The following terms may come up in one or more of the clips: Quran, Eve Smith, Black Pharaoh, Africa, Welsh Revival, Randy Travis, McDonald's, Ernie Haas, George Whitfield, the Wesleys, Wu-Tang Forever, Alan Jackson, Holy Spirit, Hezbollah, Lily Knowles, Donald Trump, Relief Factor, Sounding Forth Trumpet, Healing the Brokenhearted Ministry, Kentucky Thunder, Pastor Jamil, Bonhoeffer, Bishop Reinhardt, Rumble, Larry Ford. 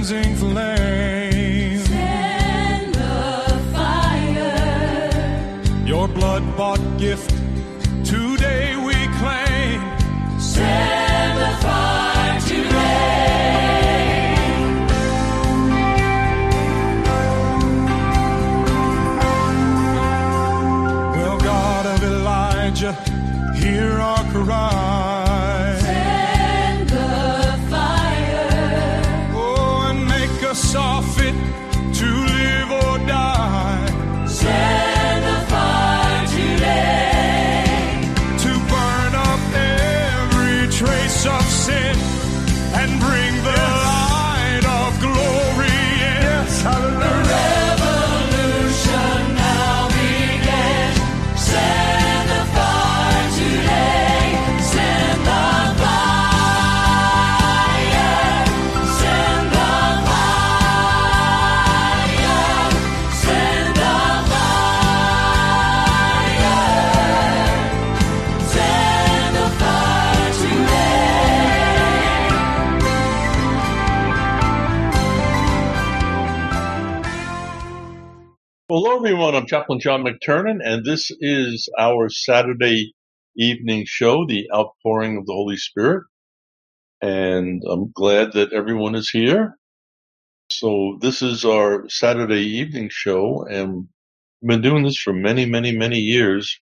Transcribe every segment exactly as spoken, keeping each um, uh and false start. cleansing flame. Send the fire, your blood-bought gift, today we claim. Send the fire today. Hear our cry. Send the fire. Oh, and make us all fit to live or die. Send the fire today. To burn up every trace of sin and bring the yes. light of glory in. Yes, hallelujah. Hello, everyone. I'm Chaplain John McTernan, and this is our Saturday evening show, The Outpouring of the Holy Spirit. And I'm glad that everyone is here. So this is our Saturday evening show, and I've been doing this for many, many, many years,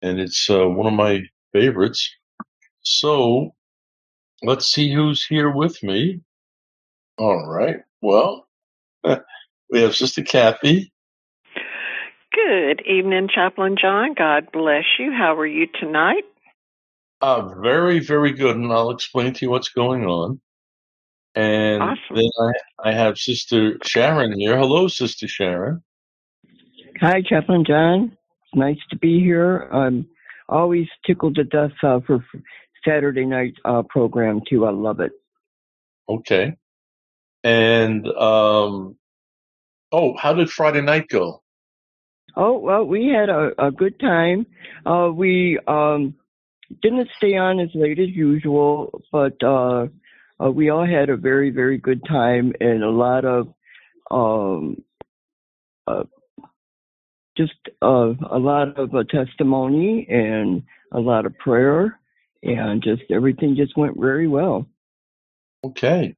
and it's uh, one of my favorites. So let's see who's here with me. All right. Well, we have Sister Kathy. Good evening, Chaplain John. God bless you. How are you tonight? Uh, very, very good, and I'll explain to you what's going on. And awesome. Then I, I have Sister Sharon here. Hello, Sister Sharon. Hi, Chaplain John. It's nice to be here. I'm always tickled to death uh, for Saturday night uh, program, too. I love it. Okay. And, um, oh, how did Friday night go? Oh, well, we had a, a good time. Uh, we um, didn't stay on as late as usual, but uh, uh, we all had a very, very good time and a lot of um, uh, just uh, a lot of uh, testimony and a lot of prayer, and just everything just went very well. Okay.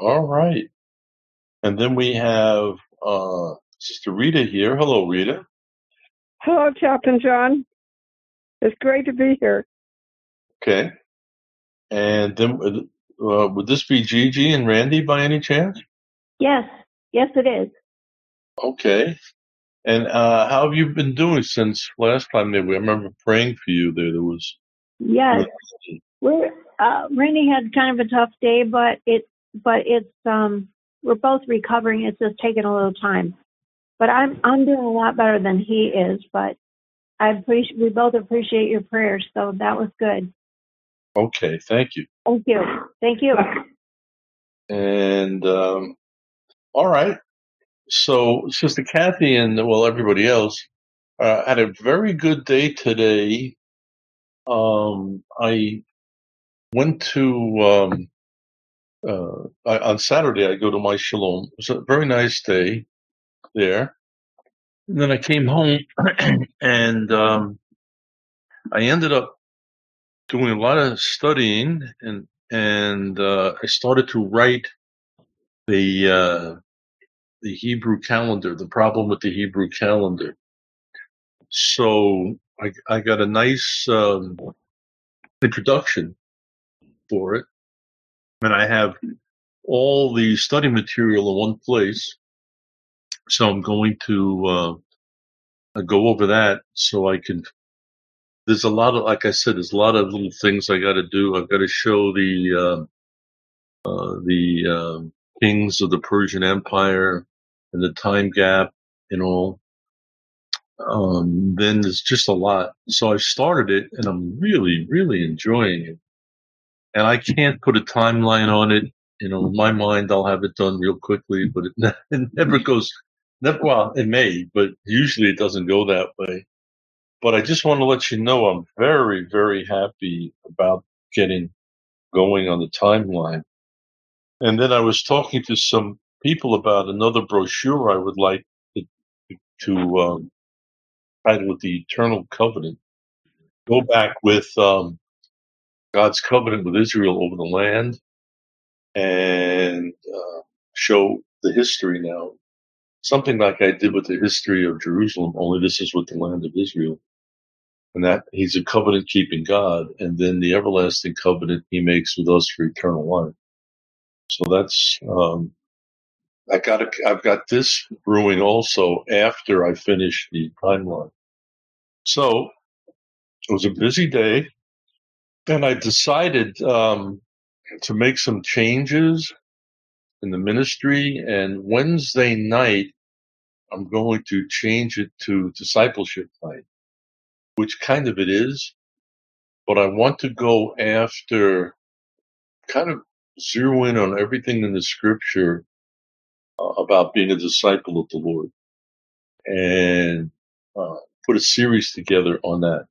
All right. And then we have... Uh, Sister Rita here. Hello, Rita. Hello, Chaplain John. It's great to be here. Okay. And then, uh, would this be Gigi and Randy by any chance? Yes. Yes, it is. Okay. And uh, how have you been doing since last time? Maybe I remember praying for you there. There was. Yes. We're, uh, Randy had kind of a tough day, but it, but it's um, we're both recovering. It's just taking a little time. But I'm I'm doing a lot better than he is, but I appreciate we both appreciate your prayers, so that was good. Okay, thank you. Thank you. Thank you. And um, all right. So Sister Kathy and well everybody else uh, had a very good day today. Um, I went to um, uh, I, on Saturday. I go to my Shalom. It was a very nice day there. And then I came home and um, I ended up doing a lot of studying and and uh, I started to write the uh, the Hebrew calendar, the problem with the Hebrew calendar. So I, I got a nice um, introduction for it, and I have all the study material in one place. So I'm going to uh, go over that so I can – there's a lot of – like I said, there's a lot of little things I got to do. I've got to show the uh, uh, the uh, kings of the Persian Empire and the time gap and all. Um, then there's just a lot. So I started it, and I'm really, really enjoying it. And I can't put a timeline on it. You know, in my mind, I'll have it done real quickly, but it, ne- it never goes – Well, it may, but usually it doesn't go that way. But I just want to let you know I'm very, very happy about getting going on the timeline. And then I was talking to some people about another brochure I would like to, to um, title it The Eternal Covenant. Go back with um, God's covenant with Israel over the land and uh, show the history now. Something like I did with the history of Jerusalem, only this is with the land of Israel. And that he's a covenant-keeping God, and then the everlasting covenant he makes with us for eternal life. So that's um, I got a, I've got this brewing also after I finish the timeline. So it was a busy day, and I decided um, to make some changes in the ministry. And Wednesday night, I'm going to change it to discipleship night, which kind of it is, but I want to go after, kind of zero in on everything in the scripture uh, about being a disciple of the Lord, and uh, put a series together on that,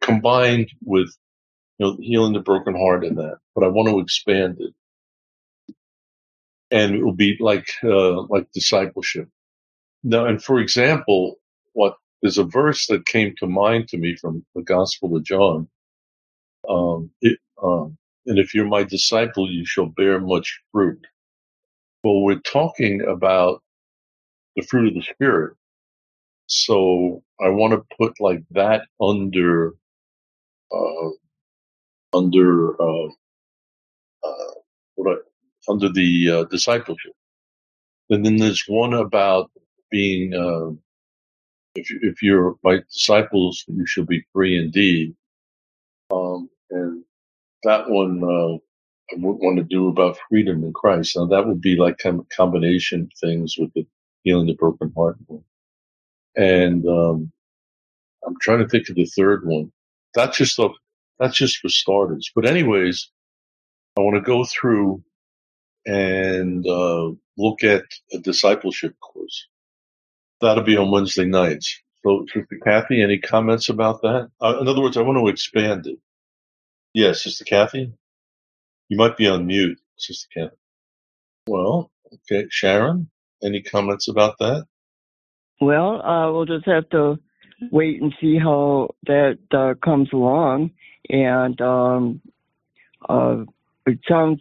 combined with, you know, healing the broken heart in that, but I want to expand it. And it will be like, uh, like discipleship. Now, and for example, what, there's a verse that came to mind to me from the Gospel of John. Um, it, um, and if you're my disciple, you shall bear much fruit. Well, we're talking about the fruit of the Spirit. So I want to put like that under, uh, under, uh, uh, what I, under the uh, discipleship. And then there's one about being, uh, If, if you're my disciples, you shall be free indeed. Um, and that one, uh, I would want to do about freedom in Christ. Now that would be like kind of combination things with the healing the broken heart one. And, um, I'm trying to think of the third one. That's just a, that's just for starters. But anyways, I want to go through and, uh, look at a discipleship course. That'll be on Wednesday nights. So, Sister Kathy, any comments about that? Uh, in other words, I want to expand it. Yes, Sister Kathy? You might be on mute, Sister Kathy. Well, okay. Sharon, any comments about that? Well, uh, we'll just have to wait and see how that uh, comes along. And um, uh, it sounds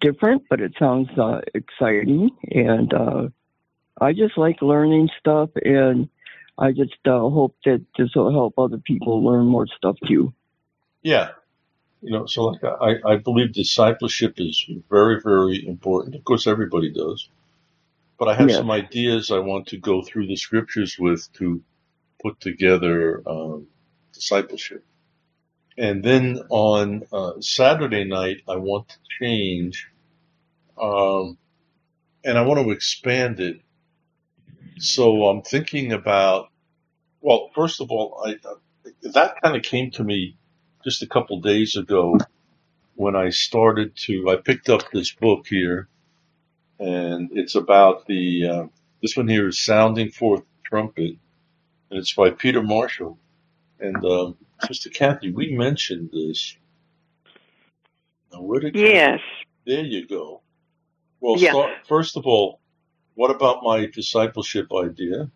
different, but it sounds uh, exciting. And uh I just like learning stuff, and I just uh, hope that this will help other people learn more stuff too. Yeah. You know, so like I, I believe discipleship is very, very important. Of course, everybody does. But I have yeah. some ideas I want to go through the scriptures with to put together um, discipleship. And then on uh, Saturday night, I want to change, um, and I want to expand it. So I'm thinking about, well, first of all, I, that kind of came to me just a couple days ago when I started to, I picked up this book here, and it's about the, uh, this one here is Sounding Forth Trumpet, and it's by Peter Marshall. And um, Sister Kathy, we mentioned this. Now, where did yes. you? There you go. Well, yeah. start, first of all, what about my discipleship idea?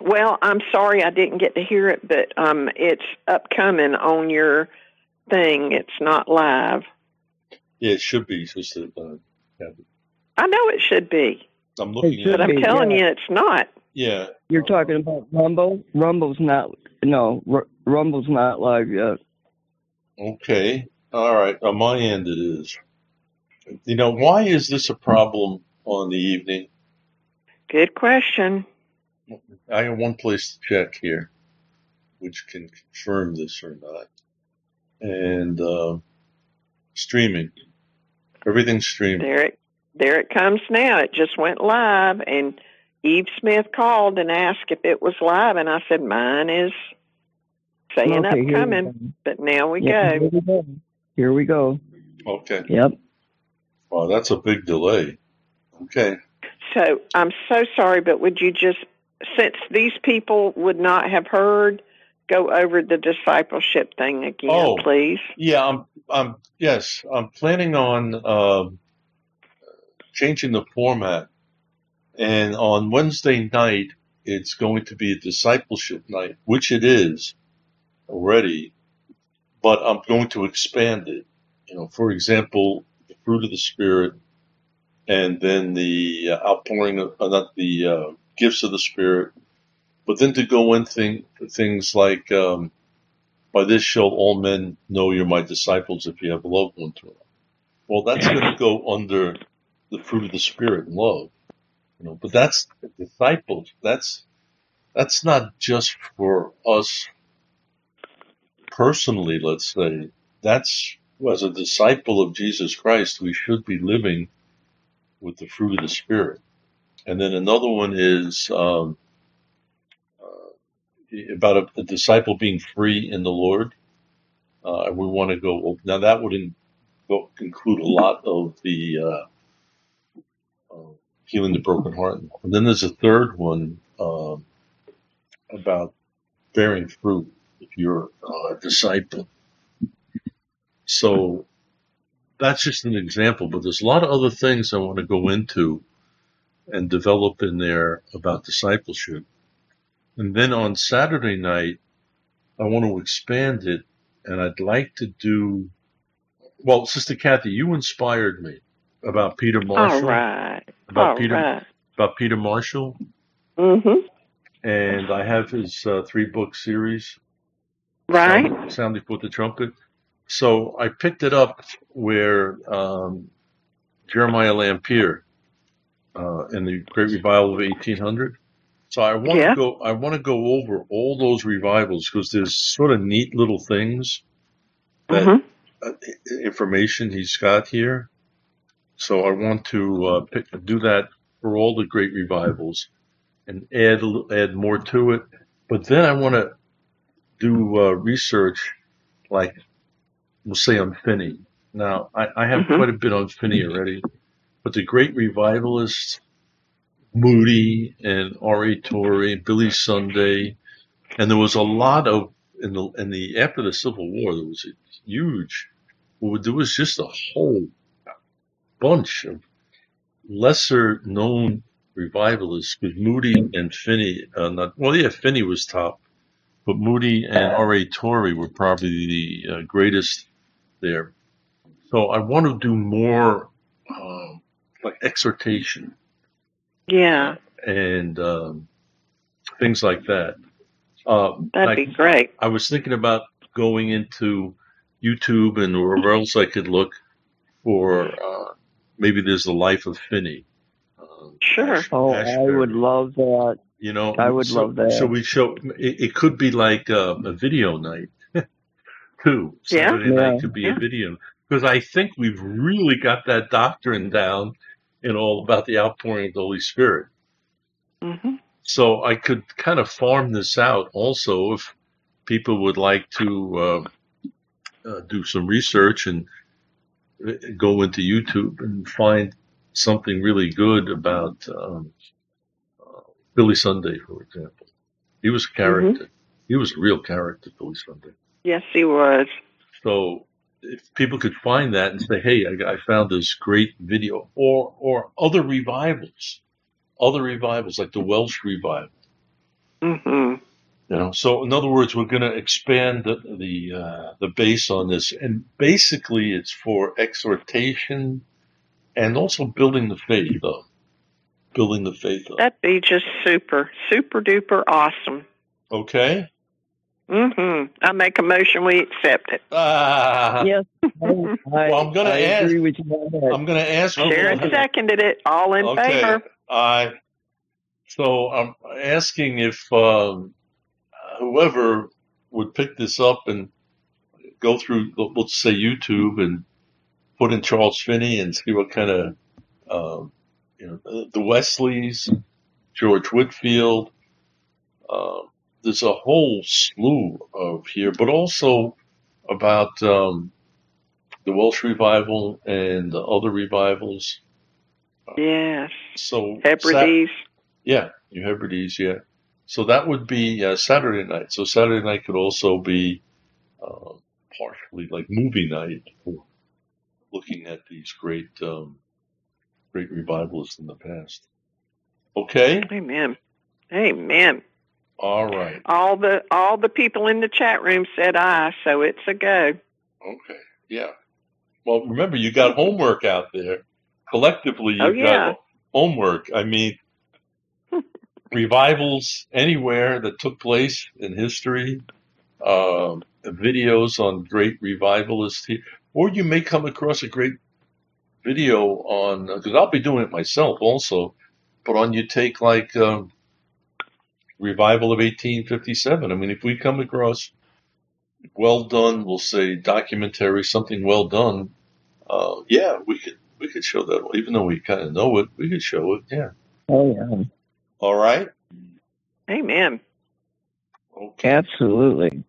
Well, I'm sorry I didn't get to hear it, but um, it's upcoming on your thing. It's not live. Yeah, it should be. Sister, uh, Kathy. I know it should be. I'm looking, it at but I'm be, telling yeah. you, it's not. Yeah, you're um, talking about Rumble. Rumble's not. No, R- Rumble's not live yet. Okay, all right. On my end, it is. You know, why is this a problem on the evening? Good question. I have one place to check here, which can confirm this or not. And uh, streaming. Everything's streaming. There it, there it comes now. It just went live, and Eve Smith called and asked if it was live, and I said, mine is saying okay, upcoming, but now we yep, go. go. Here we go. Okay. Yep. Wow, that's a big delay. Okay. So I'm so sorry, but would you just, since these people would not have heard, go over the discipleship thing again, oh, please? Yeah, I'm. I'm. Yes, I'm planning on um, changing the format. And on Wednesday night, it's going to be a discipleship night, which it is already, but I'm going to expand it. You know, for example, the fruit of the Spirit, and then the uh, outpouring of uh, not the uh, gifts of the Spirit, but then to go into things like, um, by this shall all men know you're my disciples if you have loved one to them. Well, that's going to go under the fruit of the Spirit and love, you know. But that's disciples. That's that's not just for us personally. Let's say that's as a disciple of Jesus Christ, we should be living with the fruit of the Spirit. And then another one is um, uh, about a, a disciple being free in the Lord. Uh, we want to go, now that would in, go, include a lot of the uh, uh, healing the broken heart. And then there's a third one uh, about bearing fruit if you're uh, a disciple. So that's just an example, but there's a lot of other things I want to go into and develop in there about discipleship. And then on Saturday night, I want to expand it, and I'd like to do, well, Sister Kathy, you inspired me about Peter Marshall. All right. About All Peter, right. About Peter Marshall. Mm-hmm. And I have his uh, three-book series. Right. Sounding, Sounding Forth the Trumpet. So I picked it up where um, Jeremiah Lampier uh, in the Great Revival of eighteen hundred. So I want yeah. to go. I want to go over all those revivals because there's sort of neat little things that mm-hmm. uh, information he's got here. So I want to uh, pick, do that for all the great revivals and add add more to it. But then I want to do uh, research like. We'll say on Finney. Now, I, I have mm-hmm. quite a bit on Finney already, but the great revivalists, Moody and R A Torrey, Billy Sunday, and there was a lot of, in the, in the after the Civil War, there was a huge, well, there was just a whole bunch of lesser known revivalists, because Moody and Finney, uh, not, well, yeah, Finney was top, but Moody and R A Torrey were probably the uh, greatest there. So I want to do more uh, like exhortation. Yeah. And um, things like that. Um, That'd I, be great. I was thinking about going into YouTube and wherever else I could look for uh, maybe there's the life of Finney. Uh, sure. Ash, oh, Ash I would love that. You know, I would so, love that. So we show it, it could be like um, a video night. Too. Saturday yeah, night yeah, could be yeah. a video. Because I think we've really got that doctrine down in all about the outpouring of the Holy Spirit. Mm-hmm. So I could kind of farm this out also if people would like to uh, uh, do some research and go into YouTube and find something really good about um, uh, Billy Sunday, for example. He was a character. Mm-hmm. He was a real character, Billy Sunday. Yes, he was. So if people could find that and say, hey, I, I found this great video, or or other revivals, other revivals like the Welsh Revival. Mm-hmm. You know, so in other words, we're going to expand the the, uh, the base on this. And basically it's for exhortation and also building the faith up. Building the faith up. That'd be just super, super duper awesome. Okay. Mm-hmm. I make a motion. We accept it. Uh, yes. I, well, I'm going to ask. Agree with you I'm going to ask. Sharon seconded it. All in okay. favor. I. So I'm asking if um, whoever would pick this up and go through, let's say, YouTube and put in Charles Finney and see what kind of, um, you know, the Wesleys, George Whitfield. Uh, There's a whole slew of here, but also about um, the Welsh Revival and the other revivals. Yes. So Hebrides. Sat- yeah, you Hebrides, yeah. So that would be uh, Saturday night. So Saturday night could also be uh, partially like movie night for looking at these great um, great revivalists in the past. Okay? Amen. Amen. All right. All the all the people in the chat room said aye, so it's a go. Okay. Yeah. Well, remember, you got homework out there. Collectively, you've oh, yeah. got homework. I mean, revivals anywhere that took place in history, uh, videos on great revivalists, or you may come across a great video on, because I'll be doing it myself also, but on you take like um, Revival of eighteen fifty-seven. I mean, if we come across well done, we'll say documentary, something well done, uh, yeah, we could we could show that. Even though we kind of know it, we could show it, yeah. Oh, yeah. All right? Amen. Okay. Absolutely.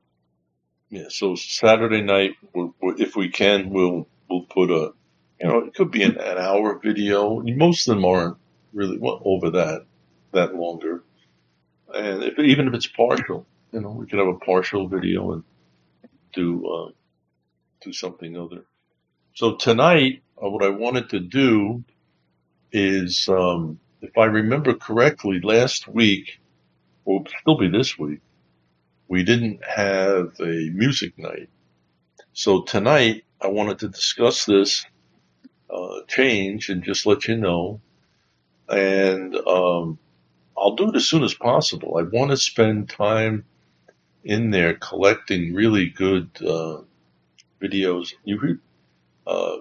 Yeah, so Saturday night, we're, we're, if we can, we'll we'll put a, you know, it could be an, an hour video. Most of them aren't really over that, that longer. And if, even if it's partial, you know, we could have a partial video and do, uh, do something other. So tonight, uh, what I wanted to do is, um, if I remember correctly, last week, or it'll still be this week, we didn't have a music night. So tonight, I wanted to discuss this uh, change and just let you know. And um, I'll do it as soon as possible. I want to spend time in there collecting really good uh, videos. You heard uh,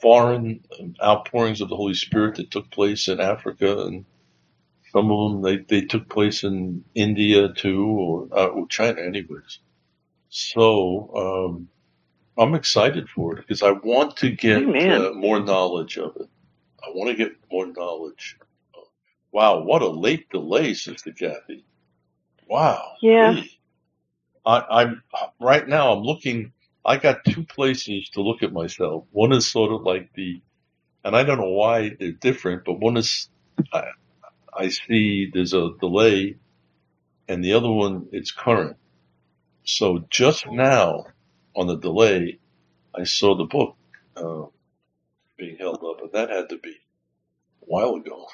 foreign outpourings of the Holy Spirit that took place in Africa, and some of them, they, they took place in India too, or, uh, or China anyways. So um, I'm excited for it because I want to get uh, more knowledge of it. I want to get more knowledge. Wow, what a late delay, Sister Kathy. Wow. Yeah. I, I'm right now. I'm looking. I got two places to look at myself. One is sort of like the, and I don't know why they're different, but one is I, I see there's a delay, and the other one it's current. So just now on the delay, I saw the book uh, being held up, and that had to be a while ago.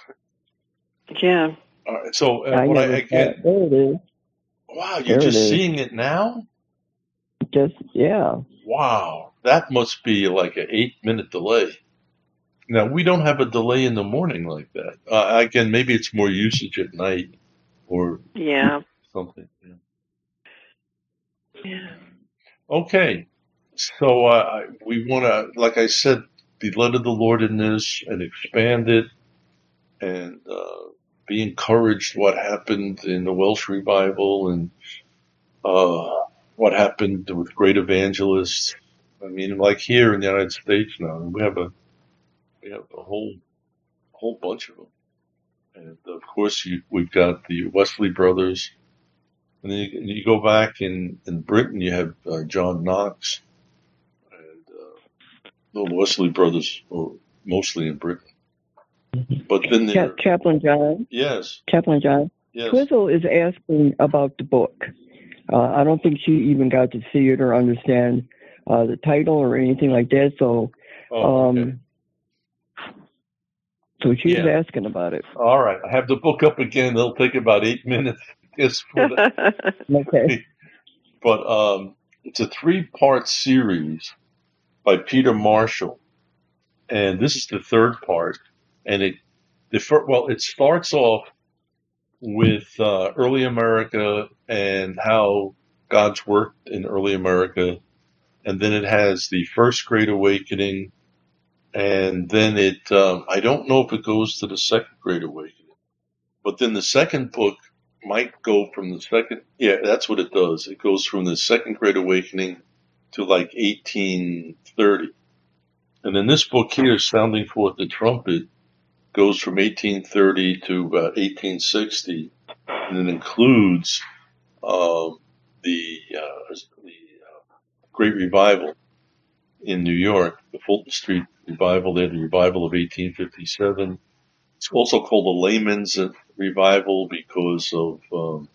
Yeah. All right. So uh, I what I, I get, there it is. Wow, you're there just it seeing it now? Just yeah. Wow, that must be like an eight-minute delay. Now we don't have a delay in the morning like that. Uh, again, maybe it's more usage at night or yeah something. Yeah. yeah. Okay, so uh, we want to, like I said, be led of the Lord in this and expand it. And uh, be encouraged what happened in the Welsh Revival and uh, what happened with great evangelists. I mean, like here in the United States now, we have a we have a whole whole bunch of them. And of course, you, we've got the Wesley brothers. And then you, you go back in, in Britain, you have uh, John Knox and uh, the Wesley brothers, or mostly in Britain. But then there, Cha- Chaplain John. Yes. Chaplain John. Yes. Twizzle is asking about the book. Uh, I don't think she even got to see it or understand uh, the title or anything like that. So, oh, um, okay. so she's yeah. asking about it. All right, I have the book up again. It'll take about eight minutes. It's for the... okay. But um, it's a three-part series by Peter Marshall, and this is the third part. And it, the first, well, it starts off with uh, early America and how God's worked in early America, and then it has the First Great Awakening, and then it. Um, I don't know if it goes to the Second Great Awakening, but then the second book might go from the second. Yeah, that's what it does. It goes from the Second Great Awakening to like eighteen thirty, and then this book here, Sounding Forth the Trumpet, goes from eighteen thirty to about eighteen sixty, and it includes uh, the, uh, the uh, Great Revival in New York, the Fulton Street Revival, there, the Revival of eighteen fifty-seven. It's also called the Layman's Revival because of um,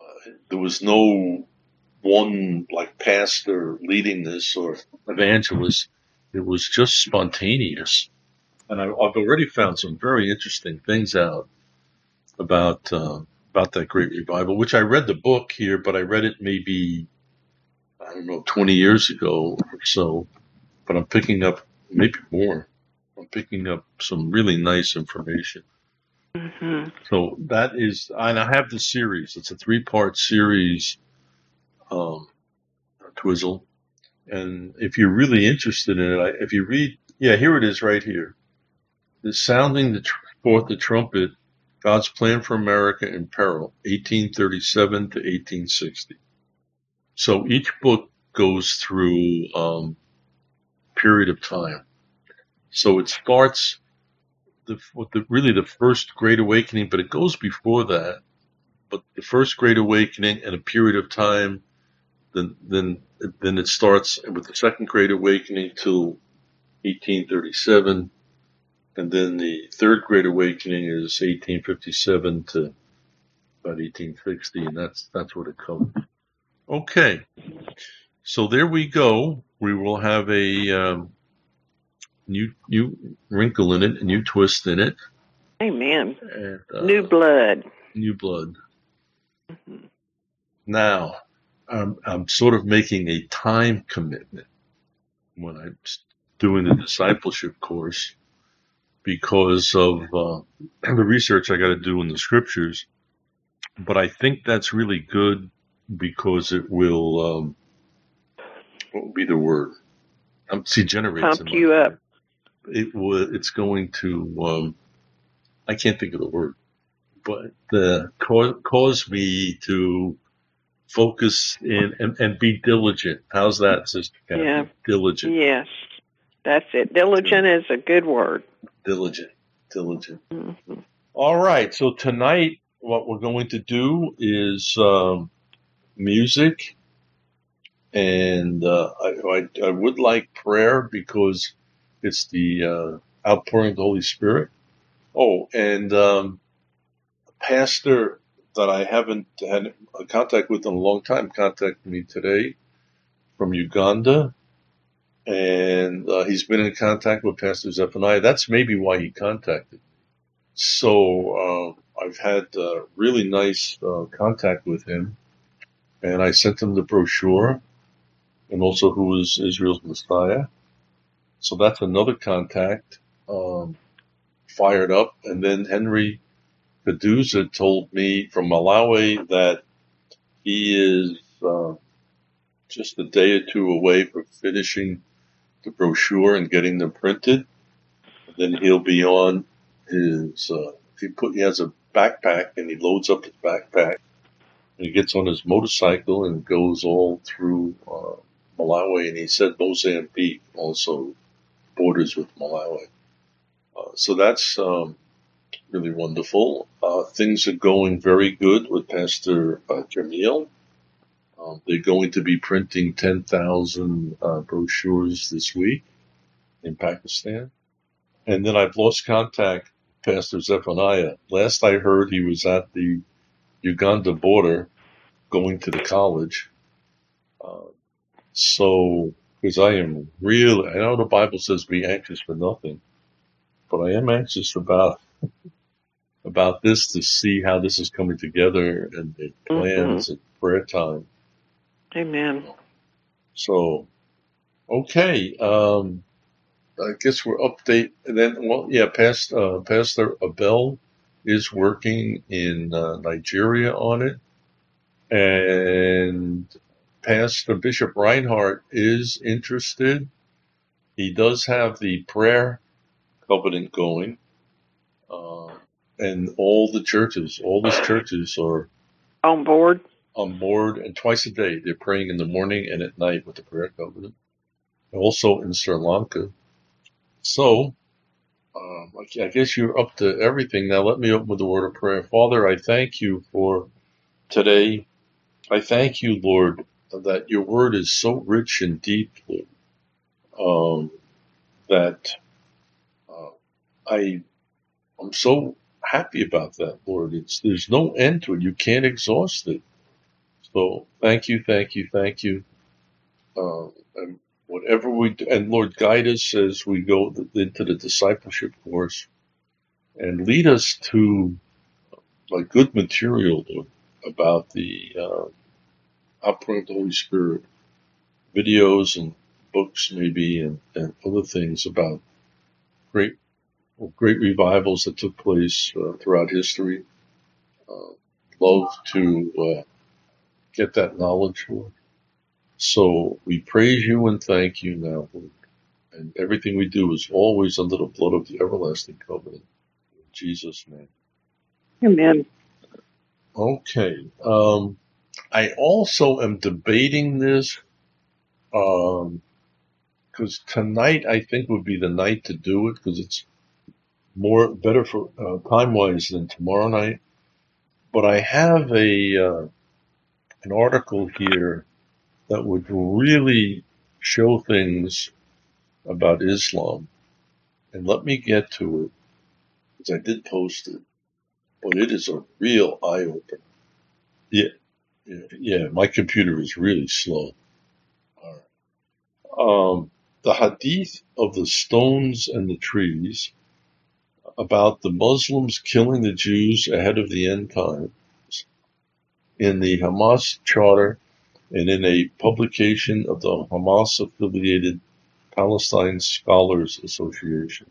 uh, there was no one like pastor leading this or evangelist. It was just spontaneous. and I, I've already found some very interesting things out about uh, about that great revival, which I read the book here, but I read it maybe, I don't know, twenty years ago or so, but I'm picking up maybe more. I'm picking up some really nice information. Mm-hmm. So that is, and I have the series. It's a three-part series, um, Twizzle. And if you're really interested in it, I, if you read, yeah, here it is right here. The Sounding the tr- Forth the Trumpet, God's Plan for America in Peril, eighteen thirty-seven to eighteen sixty. So each book goes through a um, period of time. So it starts the, with the, really the First Great Awakening, but it goes before that. But the First Great Awakening and a period of time, then then then it starts with the Second Great Awakening till eighteen thirty-seven, and then the Third Great Awakening is eighteen fifty-seven to about eighteen sixty, and that's that's what it covers. Okay, so there we go. We will have a um, new new wrinkle in it, a new twist in it. Amen. And, uh, new blood. New blood. Mm-hmm. Now, I'm, I'm sort of making a time commitment when I'm doing the discipleship course because of uh, the research I got to do in the scriptures. But I think that's really good because it will, um, what would be the word? Um, see, generates. Pump you up. It will, it's going to, um, I can't think of the word, but uh, cause, cause me to focus in and, and be diligent. How's that, Sister Kathy? Yeah. Diligent. Yes, that's it. Diligent yeah. is a good word. Diligent. Diligent. Mm-hmm. All right. So tonight, what we're going to do is um, music, and uh, I, I, I would like prayer because it's the uh, outpouring of the Holy Spirit. Oh, and um, Pastor that I haven't had contact with in a long time, contacted me today from Uganda. And uh, he's been in contact with Pastor Zephaniah. That's maybe why he contacted me. So uh, I've had uh, really nice uh, contact with him. And I sent him the brochure and also who is Israel's Messiah. So that's another contact um, fired up. And then Henry Kaduza told me from Malawi that he is uh, just a day or two away from finishing the brochure and getting them printed. And then he'll be on his, uh, he, put, he has a backpack and he loads up his backpack and he gets on his motorcycle and goes all through uh, Malawi. And he said Mozambique also borders with Malawi. Uh, so that's um, really wonderful. Uh, things are going very good with Pastor uh, Jamil. Um, they're going to be printing ten thousand uh, brochures this week in Pakistan. And then I've lost contact with Pastor Zephaniah. Last I heard, he was at the Uganda border going to the college. Uh, so, because I am really, I know the Bible says be anxious for nothing, but I am anxious about about this to see how this is coming together and the plans mm-hmm. and prayer time. Amen. So, okay. Um, I guess we're update. And then, well, yeah, past, uh, Pastor Abel is working in uh, Nigeria on it. And Pastor Bishop Reinhardt is interested. He does have the prayer covenant going. Uh, and all the churches, all these churches are on board. On board, and twice a day they're praying in the morning and at night with the prayer covenant. Also in Sri Lanka. So, um, I guess you're up to everything. Now let me open with a word of prayer. Father, I thank you for today. I thank you, Lord, that your word is so rich and deep, Lord, um, that uh, I I'm so happy about that, Lord. It's, there's no end to it. You can't exhaust it. So thank you, thank you, thank you. Uh, and whatever we do, and Lord, guide us as we go into the discipleship course, and lead us to like good material, Lord, about the uh, outpouring of the Holy Spirit, videos and books maybe, and, and other things about great well, great revivals that took place uh, throughout history. Uh, love to uh, get that knowledge, Lord. So we praise you and thank you now, Lord. And everything we do is always under the blood of the everlasting covenant. In Jesus' name. Amen. Okay. Um, I also am debating this because um, tonight I think would be the night to do it, because it's more better for uh, time-wise than tomorrow night. But I have a uh, an article here that would really show things about Islam. And let me get to it, because I did post it. But it is a real eye-opener. Yeah, yeah, yeah, my computer is really slow. All right. Um, the Hadith of the Stones and the Trees, about the Muslims killing the Jews ahead of the end times, in the Hamas Charter and in a publication of the Hamas-affiliated Palestine Scholars Association.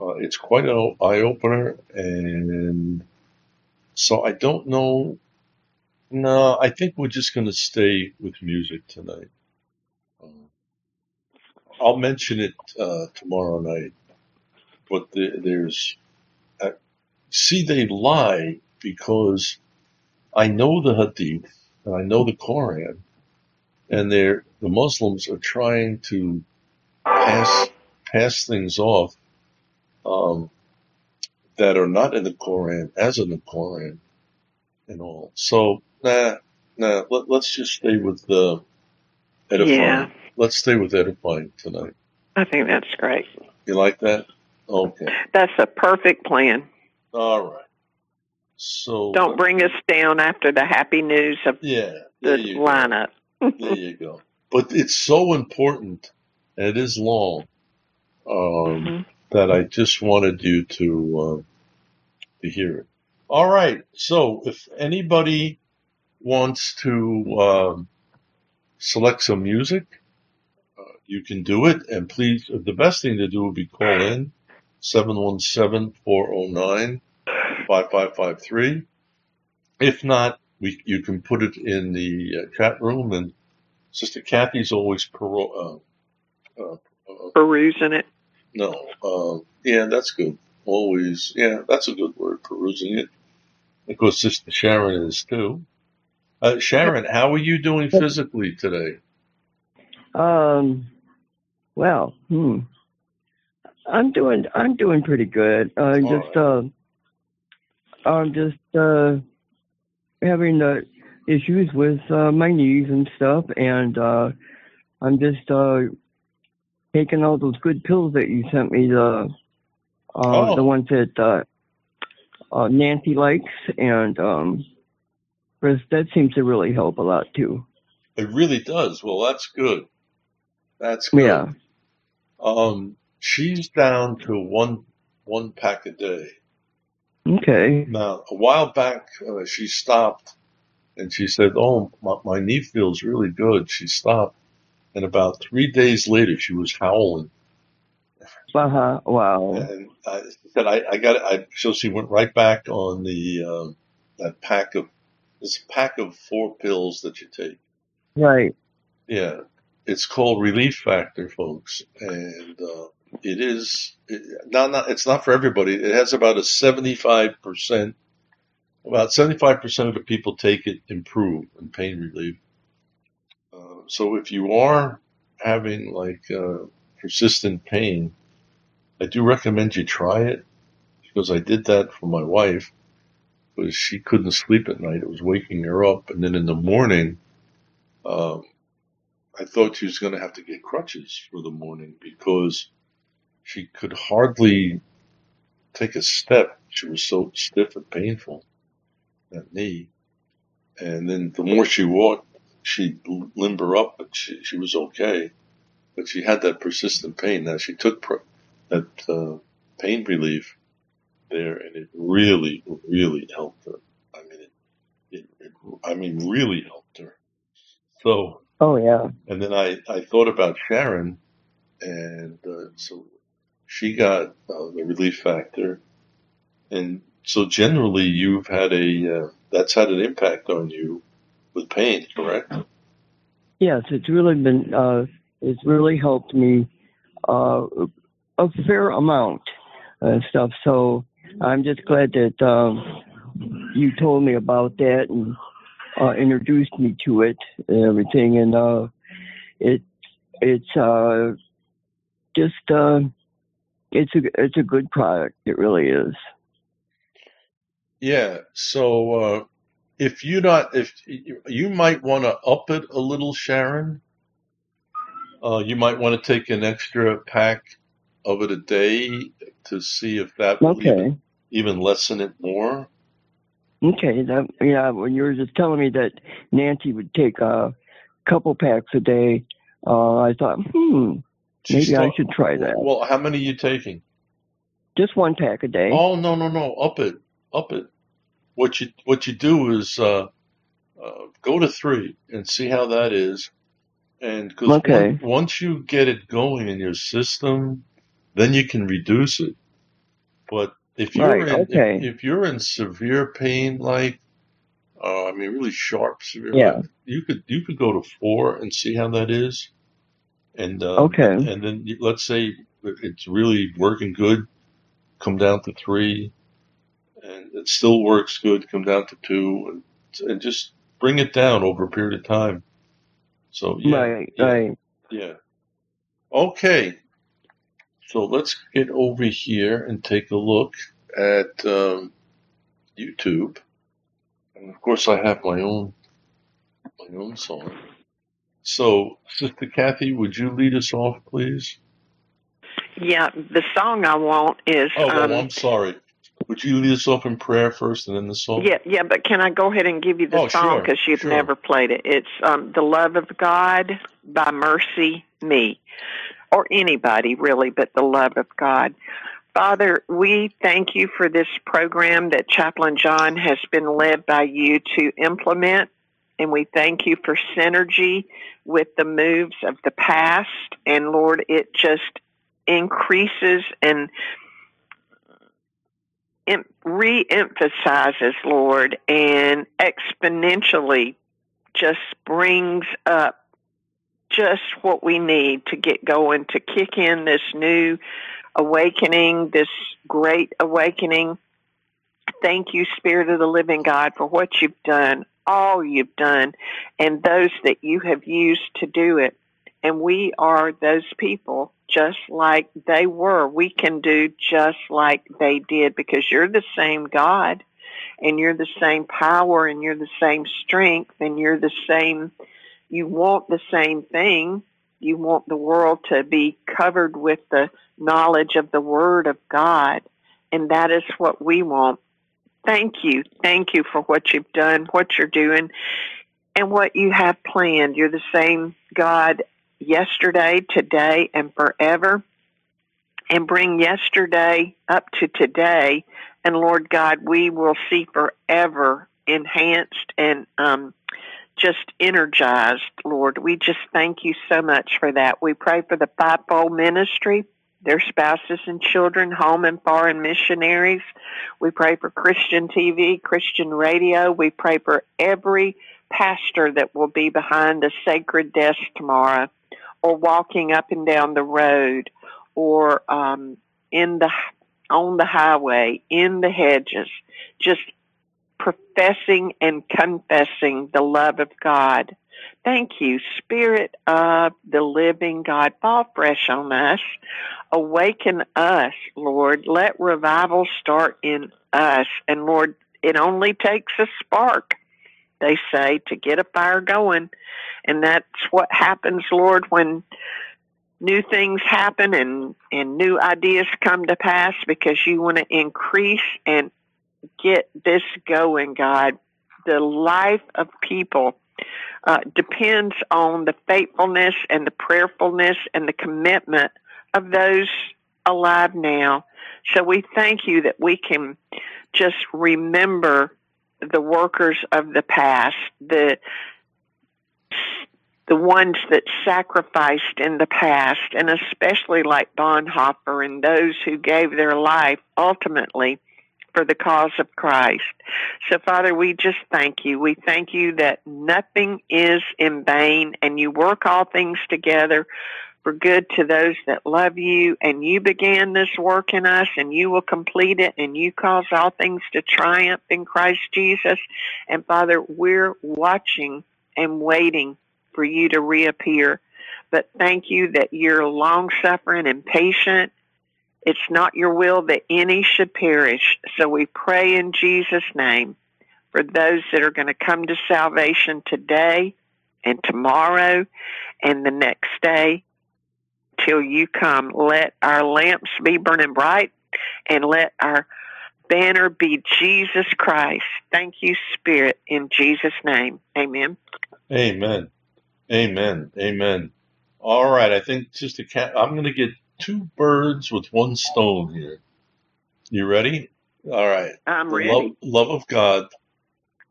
Uh, it's quite an eye-opener, and so I don't know. No, I think we're just going to stay with music tonight. Um, I'll mention it uh, tomorrow night, but the, there's, uh, see, they lie, because I know the Hadith, and I know the Quran, and they're, the Muslims are trying to pass, pass things off um, that are not in the Quran as in the Quran and all. So, nah, nah, let, let's just stay with the edifying. Yeah. Let's stay with edifying tonight. I think that's great. You like that? Okay. That's a perfect plan. All right. So don't bring us down after the happy news of yeah, the lineup. There you go. But it's so important, and it is long, um, mm-hmm. that I just wanted you to uh, to hear it. All right. So if anybody wants to um, select some music, uh, you can do it. And please, the best thing to do would be call in seven one seven, four oh nine five five five three. If not, we, you can put it in the uh, chat room, and Sister Kathy's always peru- uh, uh, uh, perusing it. No, uh, yeah, that's good. Always, yeah, that's a good word, perusing it. Of course, Sister Sharon is too. Uh, Sharon, how are you doing physically today? Um, well, hmm, I'm doing, I'm doing pretty good. I uh, just. Right. Uh, I'm just uh, having uh, issues with uh, my knees and stuff, and uh, I'm just uh, taking all those good pills that you sent me, the uh, oh. the ones that uh, uh, Nancy likes, and um, that seems to really help a lot, too. It really does. Well, that's good. That's good. Yeah. Um, she's down to one one pack a day. Okay. Now, a while back, uh, she stopped, and she said, oh, my, my knee feels really good. She stopped, and about three days later, she was howling. Uh-huh. Wow. And I said, I, I got it. I, so she went right back on the, um, that pack of, this pack of four pills that you take. Right. Yeah. It's called Relief Factor, folks, and, uh, It is it, not, not. It's not for everybody. It has about a seventy-five percent. About seventy-five percent of the people take it improve and pain relief. Uh, so if you are having like uh, persistent pain, I do recommend you try it, because I did that for my wife, because she couldn't sleep at night. It was waking her up, and then in the morning, um, I thought she was going to have to get crutches for the morning, because she could hardly take a step. She was so stiff and painful, that knee. And then the more she walked, she'd limber up, but she, she was okay. but she had that persistent pain. Now, she took pro- that uh, pain relief there, and it really, really helped her. I mean, it, it, it, I mean, really helped her. So, oh yeah. And then I, I thought about Sharon, and uh, so she got uh, the Relief Factor, and so generally you've had a uh, that's had an impact on you with pain, correct? Yes, it's really been uh, it's really helped me uh, a fair amount and stuff. So I'm just glad that um, you told me about that and uh, introduced me to it and everything. And uh, it it's uh, just uh, it's a it's a good product. It really is. Yeah. So uh, if you not if you might want to up it a little, Sharon. Uh, you might want to take an extra pack of it a day to see if that will okay. even, even lessen it more. Okay. That, yeah, when you were just telling me that Nancy would take a couple packs a day, uh, I thought, hmm, She's maybe talk- I should try that. Well, how many are you taking? Just one pack a day. Oh, no, no, no. Up it. Up it. What you what you do is uh, uh, go to three and see how that is. And cause okay. one, once you get it going in your system, then you can reduce it. But if you're right, in, okay. if, if you're in severe pain, like uh, I mean, really sharp severe, yeah. pain, you could you could go to four and see how that is. And uh, okay, and then let's say it's really working good, come down to three, and it still works good, come down to two, and, and just bring it down over a period of time. So yeah, right, yeah, right. yeah. Okay. So let's get over here and take a look at um, YouTube, and of course I have my own my own song. So, Sister Kathy, would you lead us off, please? Yeah, the song I want is. Oh, well, um, I'm sorry. Would you lead us off in prayer first and then the song? Yeah, yeah, but can I go ahead and give you the oh, song because sure, you've sure. never played it? It's um, The Love of God by Mercy Me, or anybody really, but The Love of God. Father, we thank you for this program that Chaplain John has been led by you to implement, and we thank you for synergy with the moves of the past, and Lord, it just increases and re-emphasizes, Lord, and exponentially just brings up just what we need to get going, to kick in this new awakening, this great awakening. Thank you, Spirit of the Living God, for what you've done, all you've done, and those that you have used to do it. And we are those people just like they were. We can do just like they did because you're the same God, and you're the same power, and you're the same strength, and you're the same. You want the same thing. You want the world to be covered with the knowledge of the Word of God, and that is what we want. Thank you. Thank you for what you've done, what you're doing, and what you have planned. You're the same God yesterday, today, and forever, and bring yesterday up to today, and Lord God, we will see forever enhanced and um, just energized, Lord. We just thank you so much for that. We pray for the fivefold ministry, their spouses and children, home and foreign missionaries. We pray for Christian T V, Christian radio. We pray for every pastor that will be behind the sacred desk tomorrow, or walking up and down the road, or um, in the on the highway, in the hedges, just professing and confessing the love of God. Thank you, Spirit of the Living God. Fall fresh on us. Awaken us, Lord. Let revival start in us. And, Lord, it only takes a spark, they say, to get a fire going. And that's what happens, Lord, when new things happen and, and new ideas come to pass, because you want to increase and get this going, God. The life of people uh, depends on the faithfulness and the prayerfulness and the commitment of those alive now. So we thank you that we can just remember the workers of the past, the the ones that sacrificed in the past, and especially like Bonhoeffer and those who gave their life ultimately for the cause of Christ. So, Father, we just thank you. We thank you that nothing is in vain, and you work all things together for good to those that love you, and you began this work in us, and you will complete it, and you cause all things to triumph in Christ Jesus. And, Father, we're watching and waiting for you to reappear. But thank you that you're long-suffering and patient. It's not your will that any should perish. So we pray in Jesus' name for those that are going to come to salvation today and tomorrow and the next day till you come. Let our lamps be burning bright, and let our banner be Jesus Christ. Thank you, Spirit, in Jesus' name. Amen. Amen. Amen. Amen. All right. I think just a cat. I'm going to get two birds with one stone here. You ready? All right. I'm ready. Love, love of God.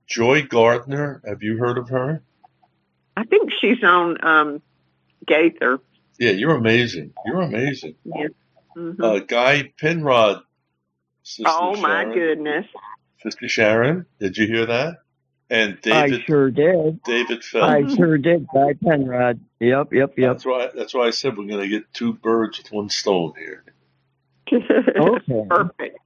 Joy Gardner. Have you heard of her? I think she's on um, Gaither. Yeah, you're amazing. You're amazing. Yeah. Mm-hmm. Uh, Guy Penrod. Sister oh, Sharon. My goodness. Sister Sharon, did you hear that? And David, I sure did. David Phelps. I sure did. Guy Penrod. Yep, yep, yep. That's why. That's why I said we're going to get two birds with one stone here. Okay. Perfect.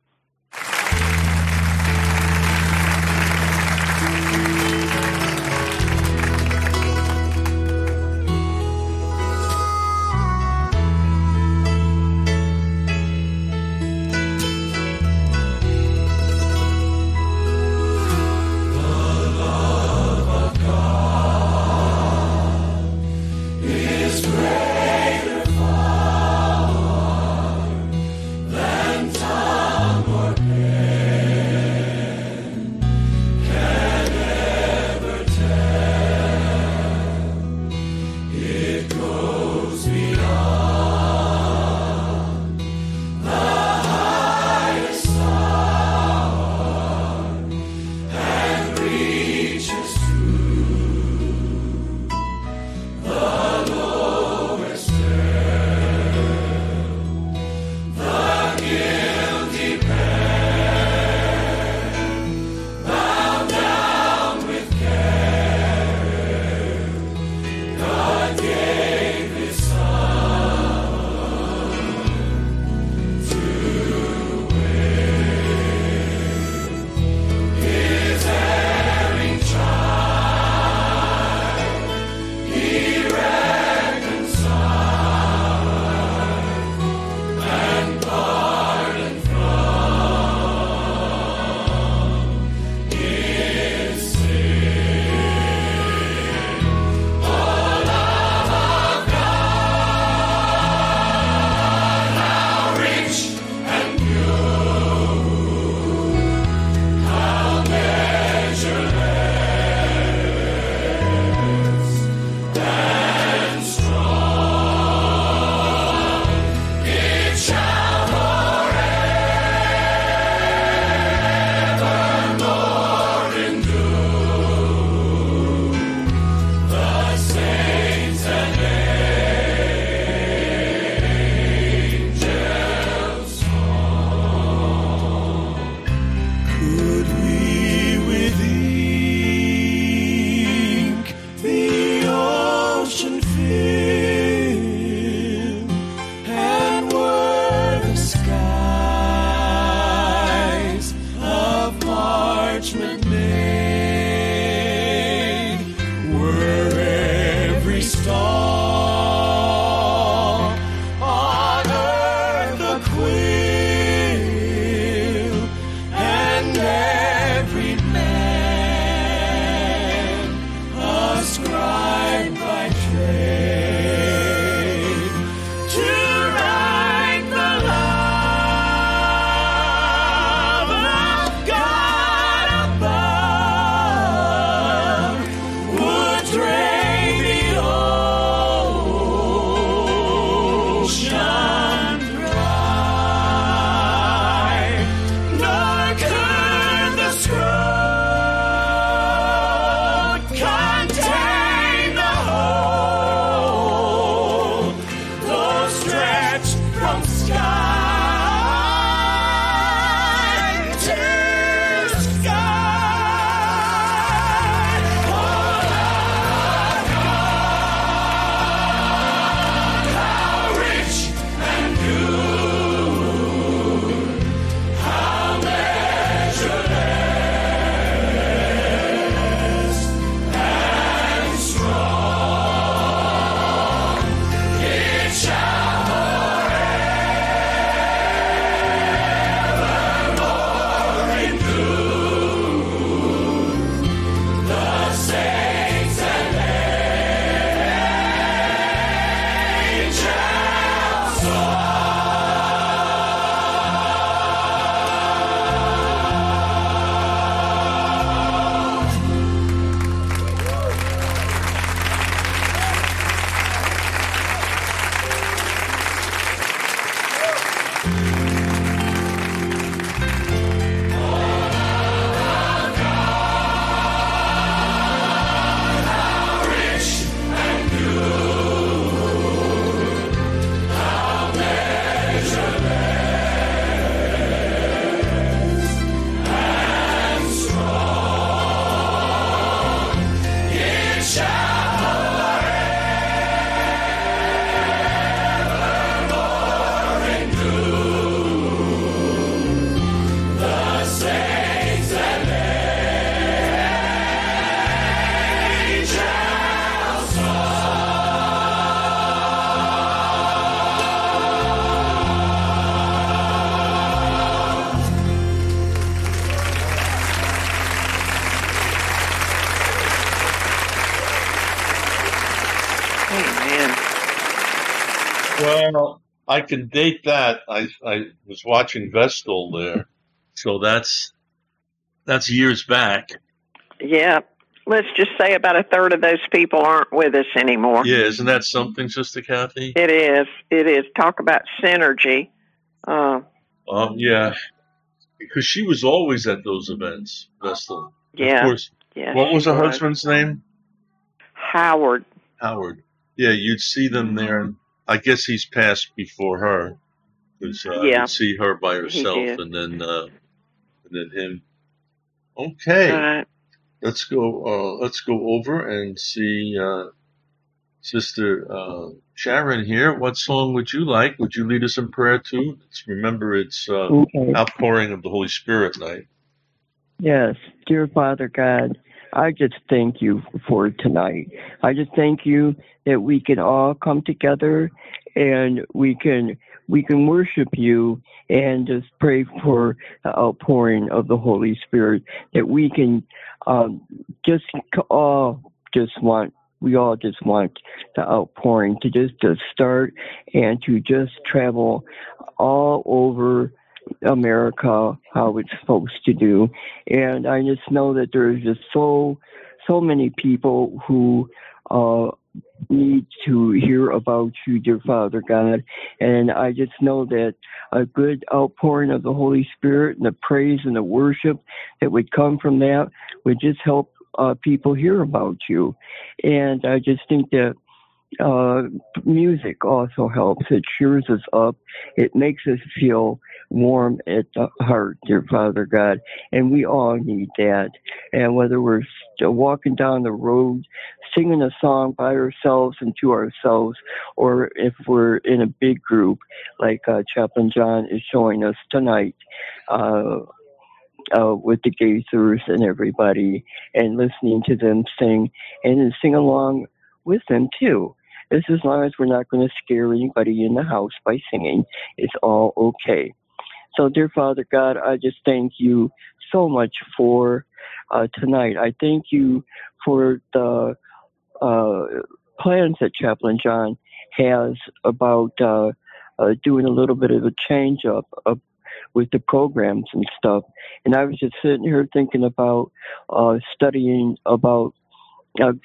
Greater far than time. Well, I can date that. I I was watching Vestal there, so that's that's years back. Yeah, let's just say about a third of those people aren't with us anymore. Yeah, isn't that something, Sister Kathy? It is. It is. Talk about synergy. Uh, um, yeah, because she was always at those events, Vestal. Yeah. Of course. Yeah, what was her was. husband's name? Howard. Howard. Yeah, you'd see them there, and I guess he's passed before her, because uh, yeah. I would see her by herself, and then uh, and then him. Okay, right. let's go. Uh, let's go over and see uh, Sister uh, Sharon here. What song would you like? Would you lead us in prayer too? Let's remember, it's uh, okay. Outpouring of the Holy Spirit night. Yes, dear Father God, I just thank you for tonight. I just thank you that we can all come together and we can we can worship you and just pray for the outpouring of the Holy Spirit, that we can um, just all just want, we all just want the outpouring to just to start and to just travel all over America, how it's supposed to do. And I just know that there's just so, so many people who uh, need to hear about you, dear Father God. And I just know that a good outpouring of the Holy Spirit and the praise and the worship that would come from that would just help uh, people hear about you. And I just think that Uh, music also helps. It cheers us up. It makes us feel warm at the heart, dear Father God. And we all need that. And whether we're walking down the road, singing a song by ourselves and to ourselves, or if we're in a big group, like uh, Chaplain John is showing us tonight, uh, Uh, with the Gaithers and everybody, and listening to them sing and then sing along with them too. It's as long as we're not going to scare anybody in the house by singing. It's all okay. So, dear Father God, I just thank you so much for uh, tonight. I thank you for the uh, plans that Chaplain John has about uh, uh, doing a little bit of a change up uh, with the programs and stuff. And I was just sitting here thinking about uh, studying about Uh,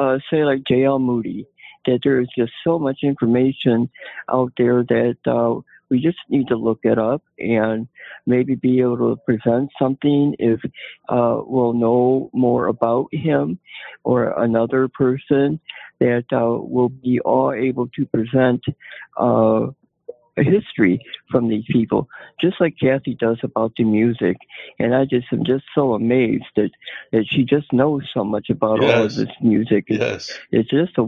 uh, say like J L Moody, that there is just so much information out there that uh, we just need to look it up and maybe be able to present something if uh, we'll know more about him or another person, that uh, we'll be all able to present uh, a history from these people, just like Kathy does about the music. And I just am just so amazed that, that she just knows so much about yes. all of this music. It's, yes. it's just a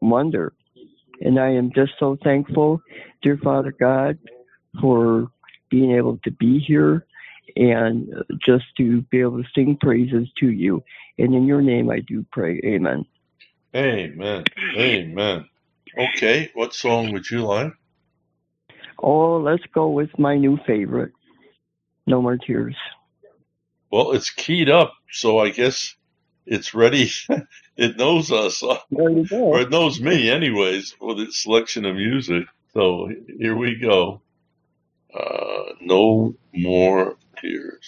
wonder. And I am just so thankful, dear Father God, for being able to be here and just to be able to sing praises to you. And in your name I do pray. Amen. Amen. Amen. Okay, what song would you like? Oh, let's go with my new favorite, No More Tears. Well, it's keyed up, so I guess it's ready. It knows us, or it knows me anyways, with its selection of music. So here we go. Uh, No More Tears.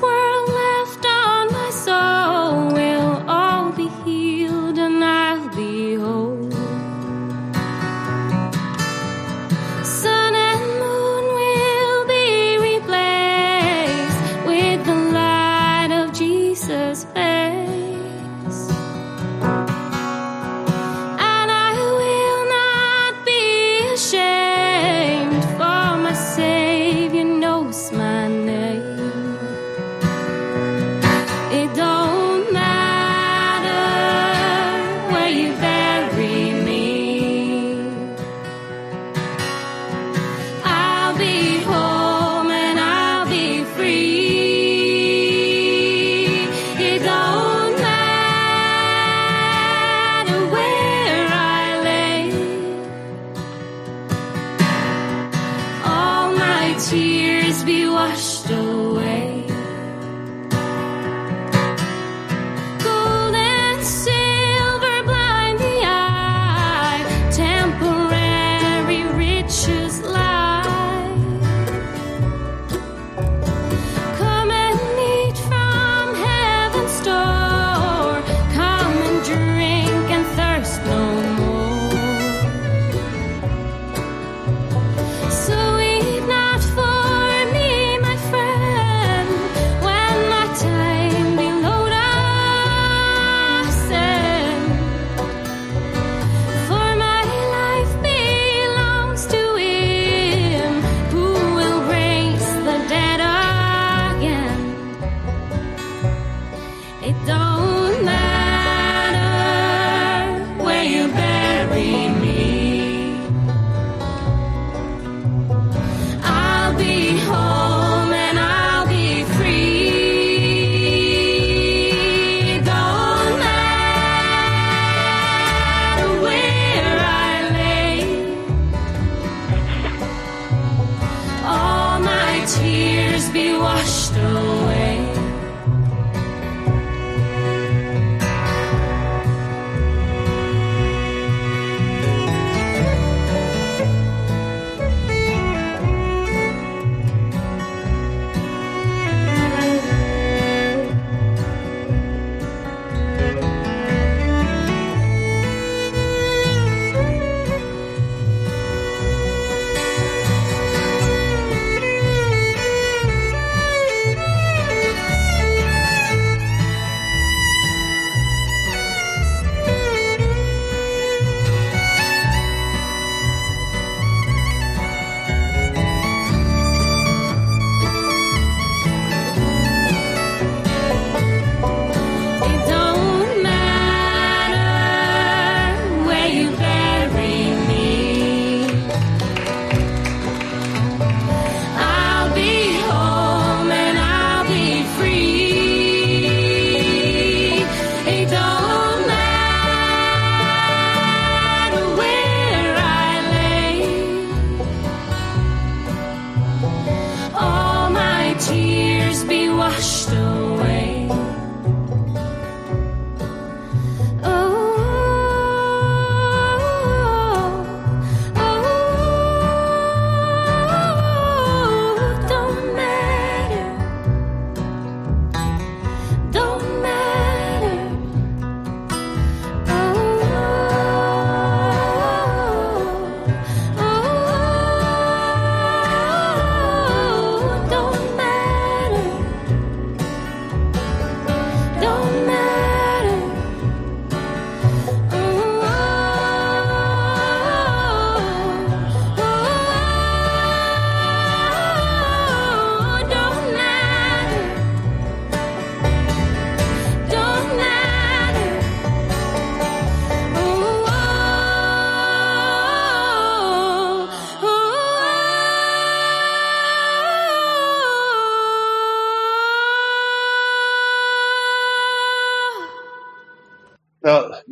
World left on my soul will all be healed, and I'll tears be washed away.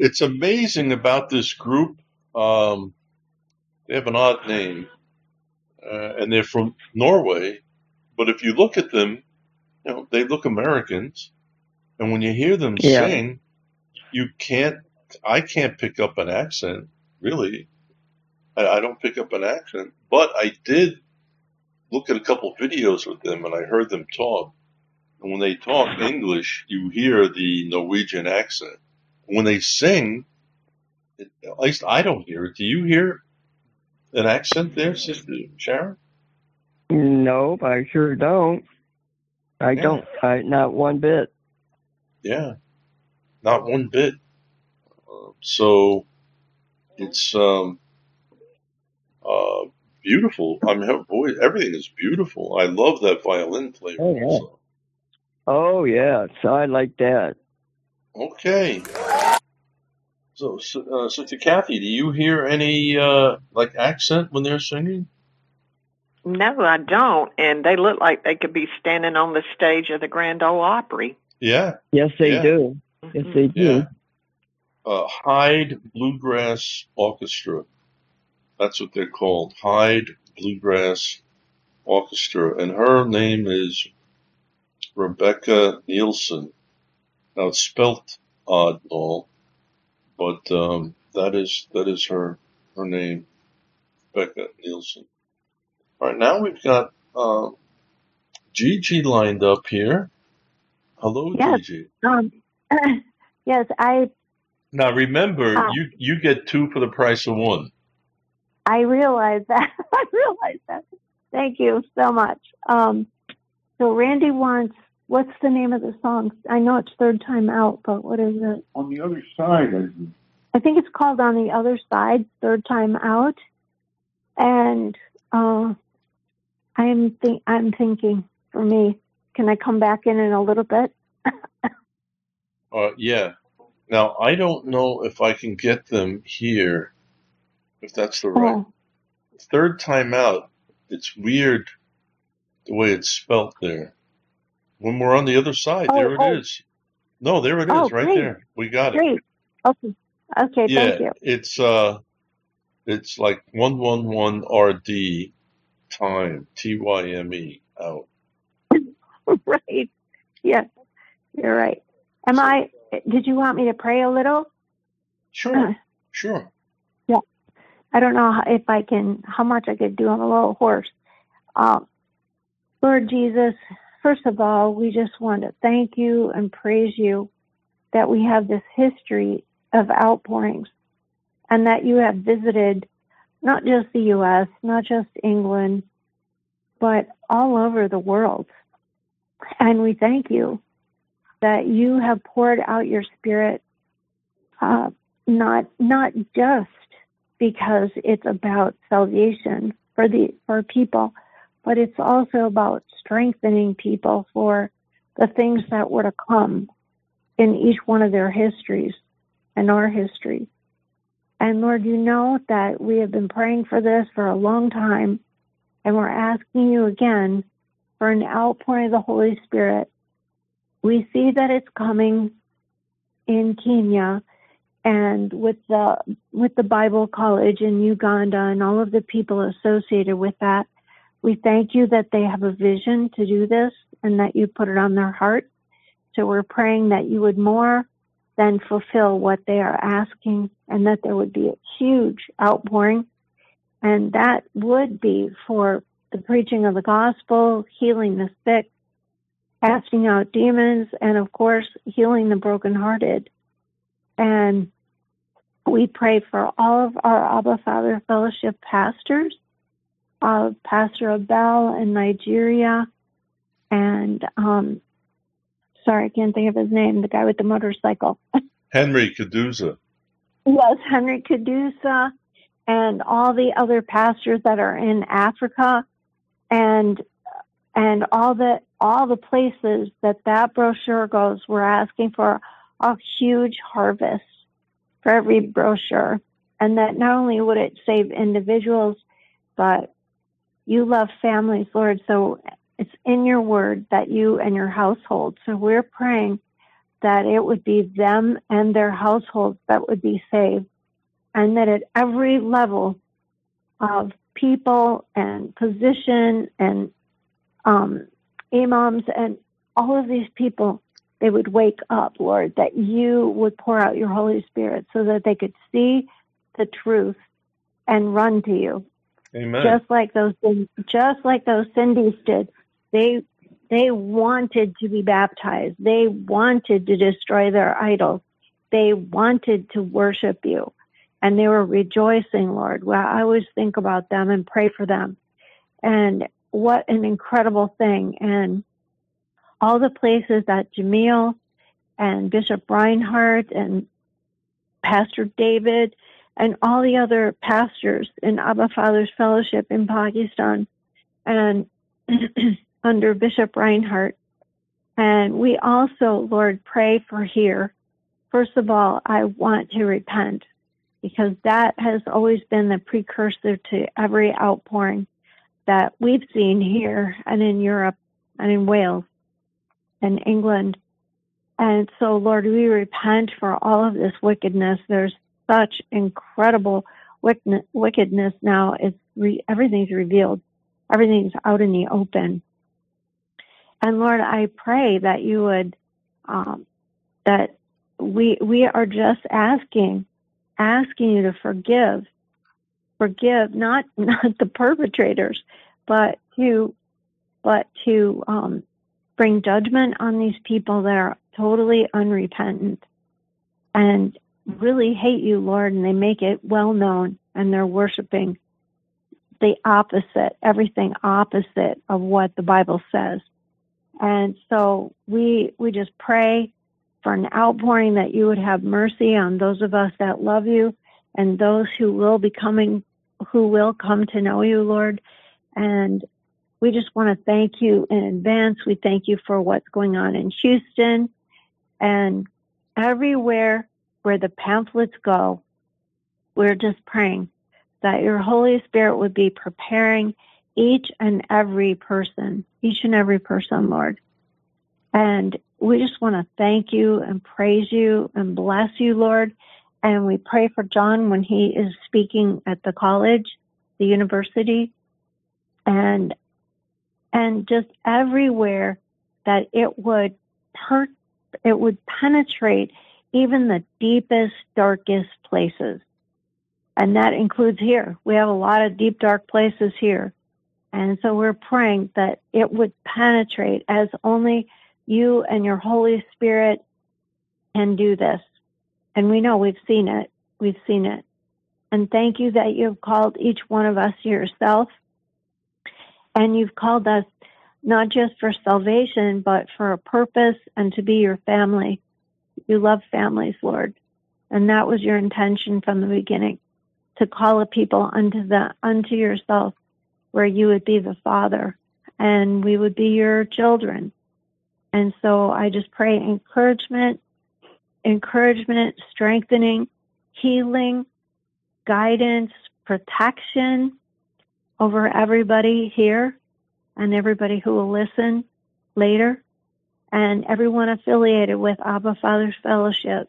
It's amazing about this group. Um, they have an odd name, uh, and they're from Norway. But if you look at them, you know they look Americans. And when you hear them yeah. sing, you can't. I can't pick up an accent, really. I, I don't pick up an accent, but I did look at a couple videos with them, and I heard them talk. And when they talk English, you hear the Norwegian accent. When they sing, at least I don't hear it. Do you hear an accent there, Sister Sharon? Nope, I sure don't. I yeah. don't. I, not one bit. Yeah, not one bit. Uh, so it's um, uh, beautiful. I mean, her voice, everything is beautiful. I love that violin player. Oh, yeah. So. Oh, yeah. So I like that. Okay. So, uh, Sister Kathy, do you hear any, uh, like, accent when they're singing? No, I don't. And they look like they could be standing on the stage of the Grand Ole Opry. Yeah. Yes, they yeah. do. Yes, they do. Yeah. Uh, Hyde Bluegrass Orchestra. That's what they're called. Hyde Bluegrass Orchestra, and her name is Rebecca Nielsen. Now, it's spelt oddball, but um, that is that is her her name, Rebecca Nielsen. All right, now we've got uh, Gigi lined up here. Hello, yes. Gigi. Um, uh, yes, I. Now remember, uh, you you get two for the price of one. I realize that. I realize that. Thank you so much. Um, so Randy wants, what's the name of the song? I know it's Third Time Out, but what is it? On the Other Side, I think. I think it's called On the Other Side, Third Time Out. And uh, I'm think I'm thinking for me, can I come back in in a little bit? uh, yeah. Now, I don't know if I can get them here, if that's the right. Oh. Third Time Out, it's weird the way it's spelt there. When we're on the other side, oh, there it oh. is. No, there it oh, is, right great. there. We got great. it. Okay, okay, yeah, thank you. It's, uh, it's like one one one R D time, T Y M E, out. Right. Yeah, you're right. Am so, I... Did you want me to pray a little? Sure, uh, sure. Yeah. I don't know if I can, how much I could do. I'm a little hoarse. Um, Lord Jesus, first of all, we just want to thank you and praise you that we have this history of outpourings and that you have visited not just the U S, not just England, but all over the world. And we thank you that you have poured out your spirit, uh, not not just because it's about salvation for the for people, but it's also about strengthening people for the things that were to come in each one of their histories and our history. And Lord, you know that we have been praying for this for a long time, and we're asking you again for an outpouring of the Holy Spirit. We see that it's coming in Kenya and with the with the Bible College in Uganda and all of the people associated with that. We thank you that they have a vision to do this and that you put it on their heart. So we're praying that you would more than fulfill what they are asking and that there would be a huge outpouring. And that would be for the preaching of the gospel, healing the sick, casting out demons, and, of course, healing the brokenhearted. And we pray for all of our Abba Father Fellowship pastors, uh, Pastor Abel in Nigeria, and, um, sorry, I can't think of his name, the guy with the motorcycle. Henry Kaduza. Yes, Henry Kaduza, and all the other pastors that are in Africa, and and all the all the places that that brochure goes, we're asking for a huge harvest for every brochure. And that not only would it save individuals, but you love families, Lord. So it's in your word that you and your household. So we're praying that it would be them and their households that would be saved. And that at every level of people and position and um, imams and all of these people, they would wake up, Lord, that you would pour out your Holy Spirit so that they could see the truth and run to you. Amen. Just like those, just like those Sindhis did. They, they wanted to be baptized. They wanted to destroy their idols. They wanted to worship you. And they were rejoicing, Lord. Well, I always think about them and pray for them. And what an incredible thing. And all the places that Jamil and Bishop Reinhardt and Pastor David and all the other pastors in Abba Father's Fellowship in Pakistan and under Bishop Reinhardt. And we also, Lord, pray for here. First of all, I want to repent because that has always been the precursor to every outpouring that we've seen here and in Europe and in Wales and England. And so, Lord, we repent for all of this wickedness. There's such incredible wickedness now. It's re- everything's revealed. everything's out in the open. And Lord, I pray that you would, um, that we we are just asking, asking you to forgive, forgive not not the perpetrators, but to, but to um, bring judgment on these people that are totally unrepentant and really hate you, Lord, and they make it well known, and they're worshiping the opposite, everything opposite of what the Bible says. And so we we just pray for an outpouring that you would have mercy on those of us that love you and those who will be coming, who will come to know you, Lord. And we just want to thank you in advance. We thank you for what's going on in Houston and everywhere where the pamphlets go. We're just praying that your Holy Spirit would be preparing each and every person, each and every person, Lord. And we just want to thank you and praise you and bless you, Lord. And we pray for John when he is speaking at the college, the university, and and just everywhere, that it would per- it would penetrate even the deepest, darkest places. And that includes here. We have a lot of deep, dark places here. And so we're praying that it would penetrate, as only you and your Holy Spirit can do this. And we know we've seen it. We've seen it. And thank you that you've called each one of us to yourself. And you've called us not just for salvation, but for a purpose and to be your family. You love families, Lord. And that was your intention from the beginning, to call a people unto the unto yourself, where you would be the Father and we would be your children. And so I just pray encouragement, encouragement, strengthening, healing, guidance, protection over everybody here and everybody who will listen later, and everyone affiliated with Abba Father's Fellowship.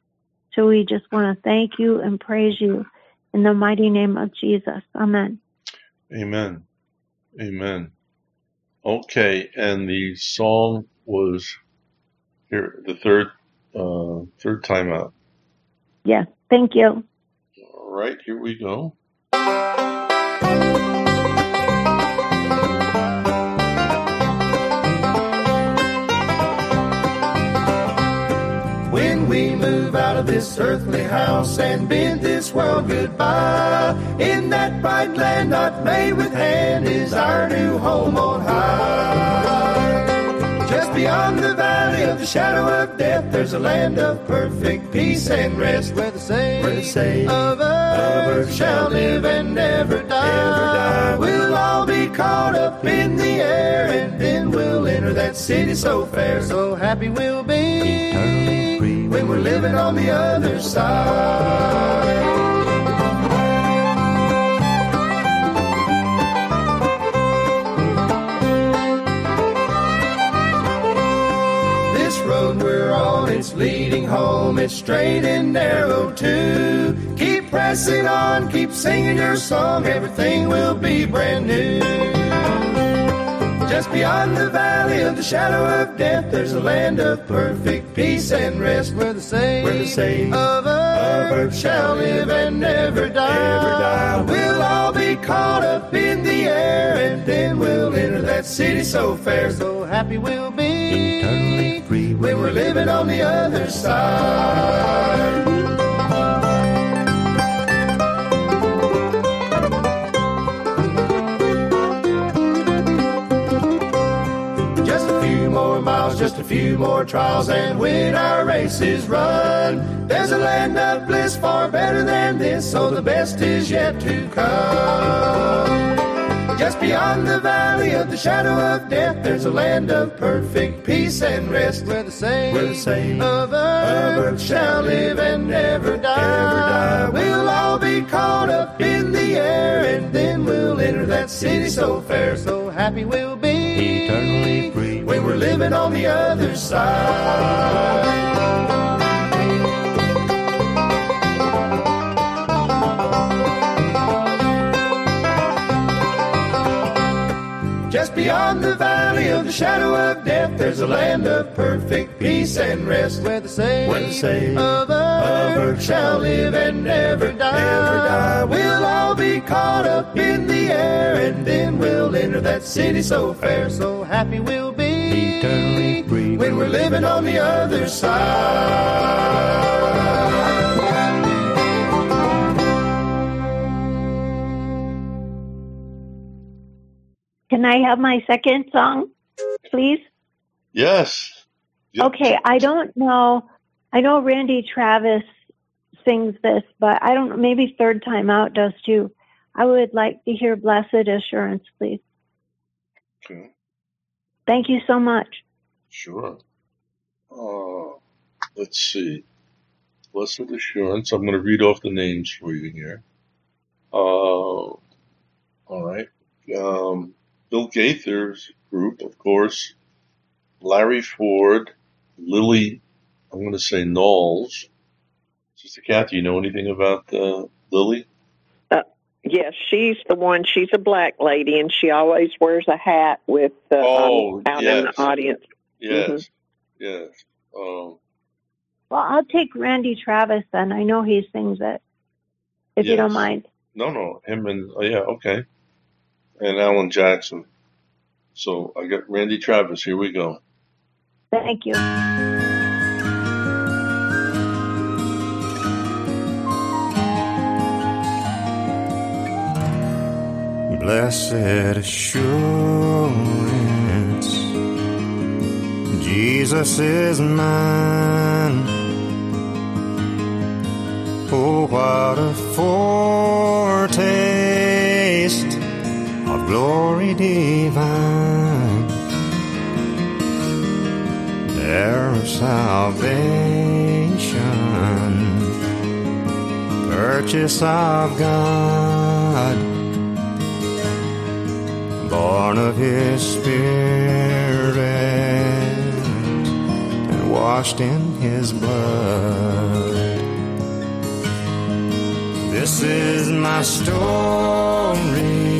So we just want to thank you and praise you in the mighty name of Jesus. Amen. Amen. Amen. Okay, and the song was here, the third uh, third time out. Yes, yeah, thank you. All right, here we go. When we move out of this earthly house and bid this world goodbye, in that bright land not made with hand is our new home on high. Just beyond the valley of the shadow of death, there's a land of perfect peace and rest, where the saved of earth shall live and never die. We'll all be caught up in the air, and then we'll enter that city so fair. So happy we'll be when we're living on the other side. This road we're on, it's leading home, it's straight and narrow too. Keep pressing on, keep singing your song, everything will be brand new. Just beyond the valley of the shadow of death, there's a land of perfect peace and rest, where the saved of earth shall live and never die. We'll all be caught up in the air, and then we'll enter that city so fair. So happy we'll be eternally free when we're living on the other side. Miles, just a few more trials, and when our race is run, there's a land of bliss far better than this, so the best is yet to come. Just beyond the valley of the shadow of death, there's a land of perfect peace and rest, where the saved of earth shall live and never die. We'll all be caught up in the air, and then we'll enter that city so fair. So happy we'll be eternally free when we're living on the other side. Just beyond the valley of the shadow of death, there's a land of perfect peace and rest, where the saved of earth shall live and never die. We'll all be caught up in the air, and then we'll enter that city so fair. So happy we'll be eternally free when we're living on the other side. Can I have my second song, please? Yes. Yep. Okay, I don't know. I know Randy Travis sings this, but I don't. Maybe Third Time Out does too. I would like to hear Blessed Assurance, please. Okay. Thank you so much. Sure. Uh, let's see. Blessed Assurance. I'm going to read off the names for you here. Uh, all right. Um, Bill Gaither's group, of course, Larry Ford, Lily, I'm going to say Knowles. Sister Kathy, you know anything about uh, Lily? Uh, yes, she's the one. She's a black lady, and she always wears a hat with uh, oh, um, out yes. in the audience. Yes, mm-hmm. yes. Um, well, I'll take Randy Travis then. I know he sings it, if yes. you don't mind. No, no, him and, oh, yeah, okay. And Alan Jackson. So I got Randy Travis. Here we go. Thank you. Blessed assurance, Jesus is mine. Oh, what a foretaste of glory divine, there of salvation, purchase of God, born of His Spirit, and washed in His blood. This is my story,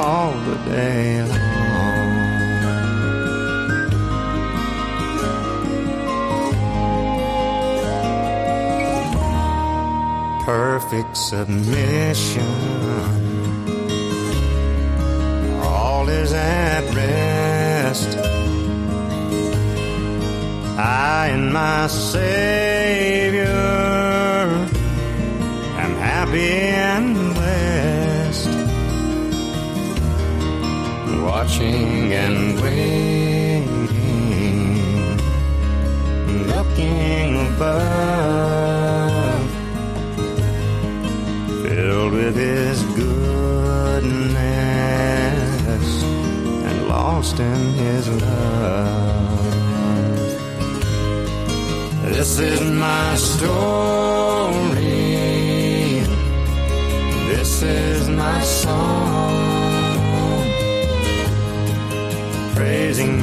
all the day long. Perfect submission, all is at rest, I and my Savior am happy and watching and waiting, looking above, filled with His goodness and lost in His love. This is my story, this is my song, praising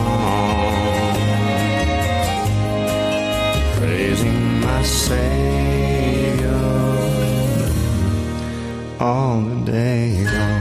Praising my Savior all the day long.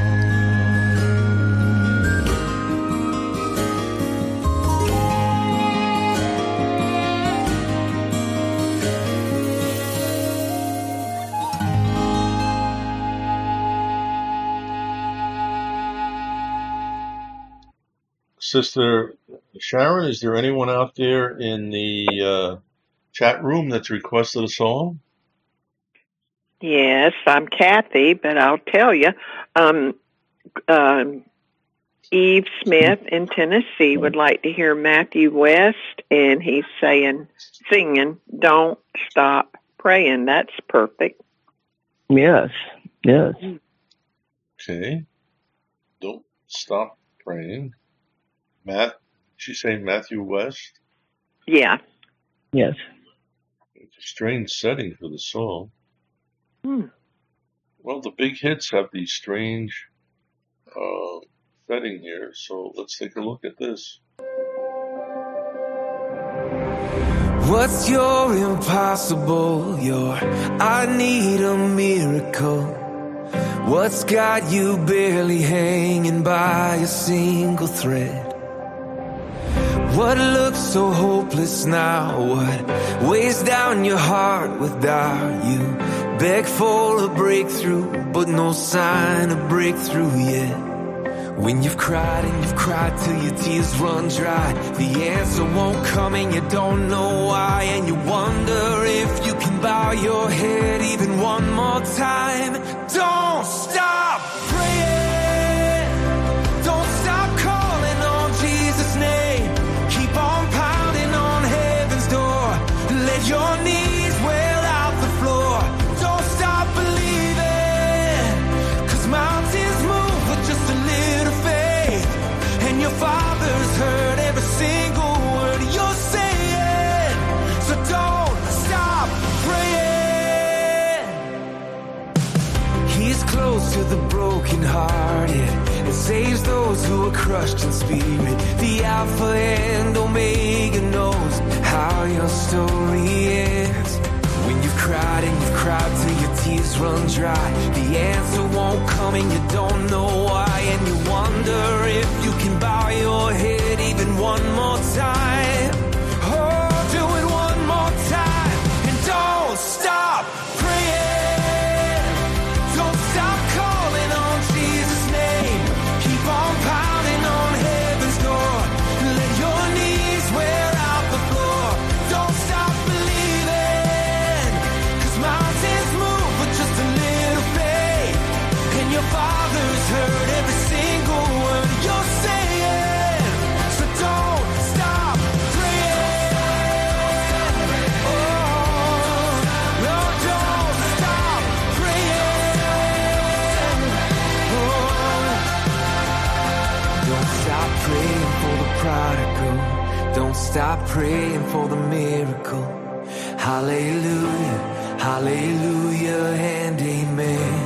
Sister Sharon, is there anyone out there in the uh, chat room that's requested a song? Yes, I'm Kathy, but I'll tell you. Um, uh, Eve Smith in Tennessee would like to hear Matthew West, and he's saying, singing, "Don't Stop Praying." That's perfect. Yes, yes. Okay. Don't Stop Praying. Matt, she's saying Matthew West? Yeah. Yes. It's a strange setting for the song. Hmm. Well, the big hits have these strange uh, setting here, so let's take a look at this. What's your impossible? Your I need a miracle. What's got you barely hanging by a single thread? What looks so hopeless now? What weighs down your heart without you? Beg for a breakthrough, but no sign of breakthrough yet. When you've cried and you've cried till your tears run dry, the answer won't come and you don't know why. And you wonder if you can bow your head even one more time. Don't stop praying. Don't stop calling on Jesus' name. Keep on pounding on heaven's door. Let your knees Father's heard every single word you're saying, so don't stop praying. He's close to the brokenhearted and saves those who are crushed in spirit. The Alpha and Omega knows how your story ends. When you've cried and you've cried till your tears run dry, the answer won't come and you don't know why. And you wonder if you can bow your head even one more time. Oh, do it one more time. And don't stop praying. Don't stop calling on Jesus' name. Keep on pounding on heaven's door. Let your knees wear out the floor. Don't stop believing. Cause mountains move with just a little faith. And your Father's heard every single word you're saying. Prodigal, don't stop praying for the miracle. Hallelujah, hallelujah, and amen.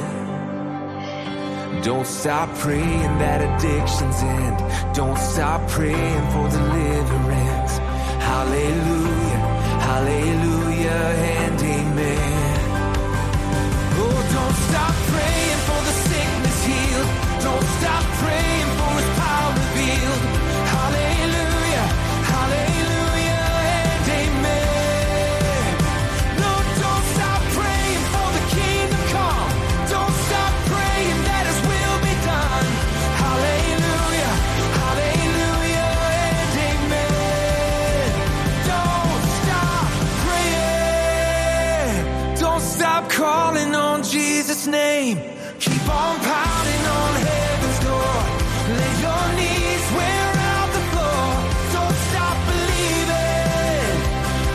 Don't stop praying that addictions end. Don't stop praying for deliverance. Hallelujah, hallelujah, and amen. Oh, don't stop praying for the sickness healed. Don't stop praying for his power revealed. Hallelujah, hallelujah, and amen. No, don't stop praying for the kingdom come. Don't stop praying that His will be done. Hallelujah, hallelujah, and amen. Don't stop praying. Don't stop calling on Jesus' name. Keep on pounding on heaven's door. Let your knees wear out the floor. Don't stop believing.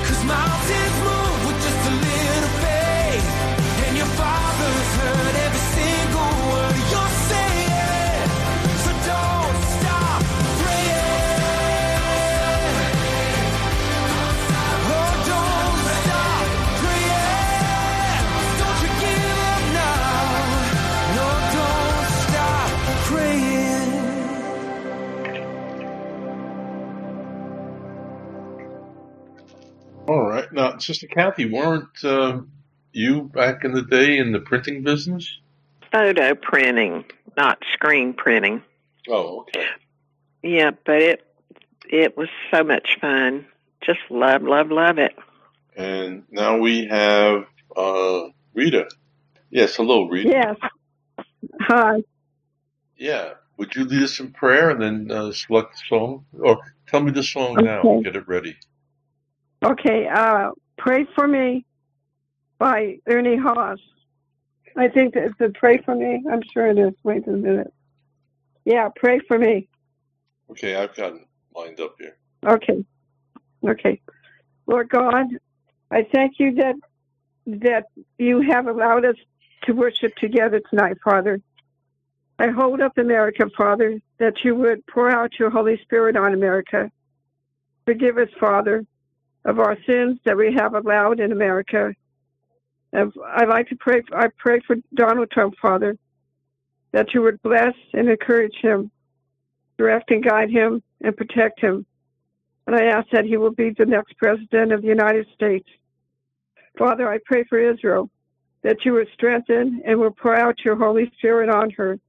Cause mountains move with just a little faith. And your Father's heard every single word you're saying. So don't stop praying. Oh, don't stop praying. Don't you give up now. No, don't stop praying. All right. Now, Sister Kathy, weren't uh, you back in the day in the printing business? Photo printing, not screen printing. Oh, okay. Yeah, but it it was so much fun. Just love, love, love it. And now we have uh, Rita. Yes, hello, Rita. Yes. Hi. Yeah. Would you lead us in prayer and then uh, select the song? Or tell me the song okay. now and get it ready. Okay. Uh, Pray For Me by Ernie Haas. I think that it's a Pray For Me. I'm sure it is. Wait a minute. Yeah, Pray For Me. Okay, I've got it lined up here. Okay. Okay. Lord God, I thank you that that you have allowed us to worship together tonight, Father. I hold up America, Father, that you would pour out your Holy Spirit on America. Forgive us, Father, of our sins that we have allowed in America. And I like to pray, I pray for Donald Trump, Father, that you would bless and encourage him, direct and guide him, and protect him. And I ask that he will be the next president of the United States. Father, I pray for Israel, that you would strengthen and will pour out your Holy Spirit on her.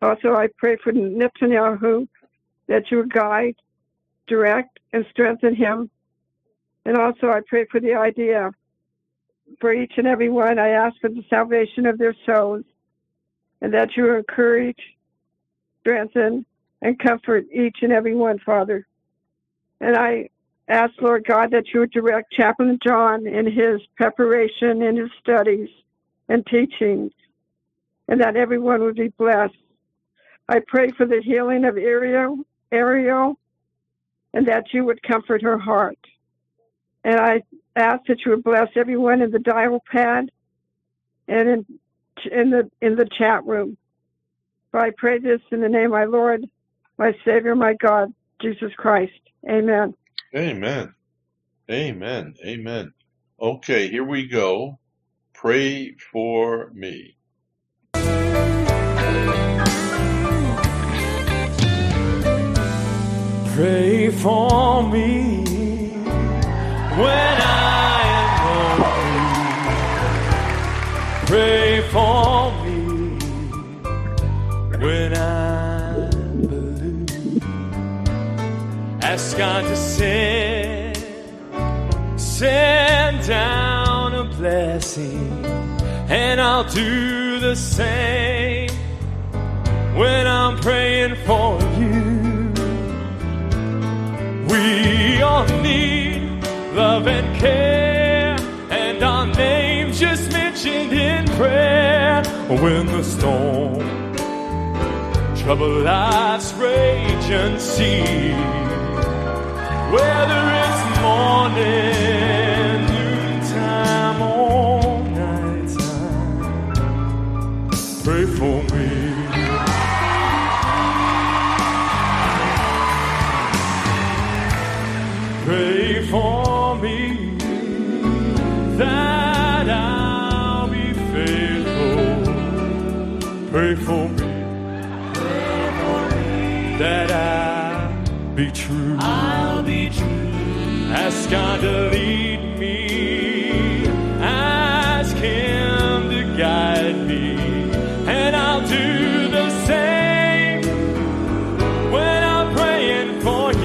Also, I pray for Netanyahu, that you would guide, direct, and strengthen him. And also, I pray for the I D F. For each and every one, I ask for the salvation of their souls, and that you encourage, strengthen, and comfort each and every one, Father. And I ask, Lord God, that you would direct Chaplain John in his preparation, in his studies and teachings, and that everyone would be blessed. I pray for the healing of Ariel, Ariel, and that you would comfort her heart. And I ask that you would bless everyone in the dial pad and in in the in the chat room. For I pray this in the name of my Lord, my Savior, my God, Jesus Christ. Amen. Amen. Amen. Amen. Okay, here we go. Pray for me. Pray for me when I am lonely. Pray for me when I'm blue. Ask God to send, send down a blessing, and I'll do the same when I'm praying for you. We all need love and care, and our names just mentioned in prayer. When the storm, troubled life's rage and sea, whether it's morning, noontime, or night time, pray for me. Pray for me. That I'll be faithful. Pray for me. Pray for me. That I'll be true. I'll be true. Ask God to lead me. Ask Him to guide me. And I'll do the same when I'm praying for you.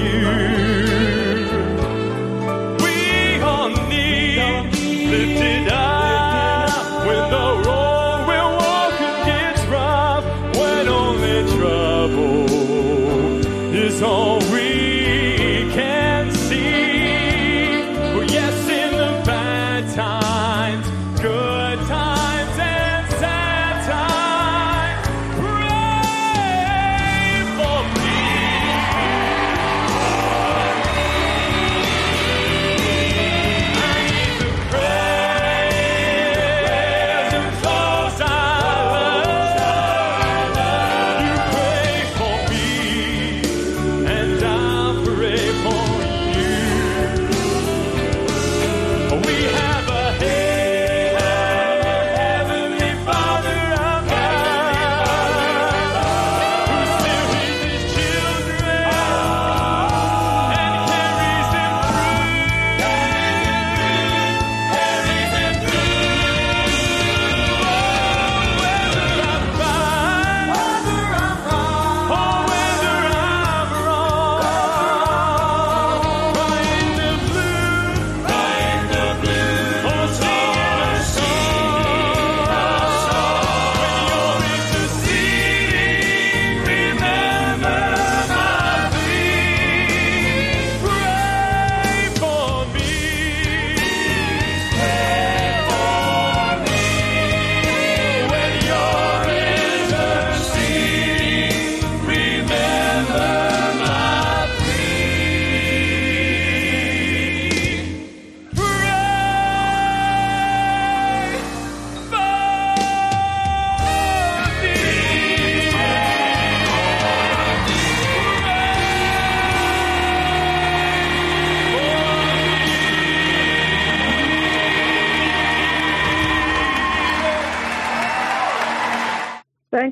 And I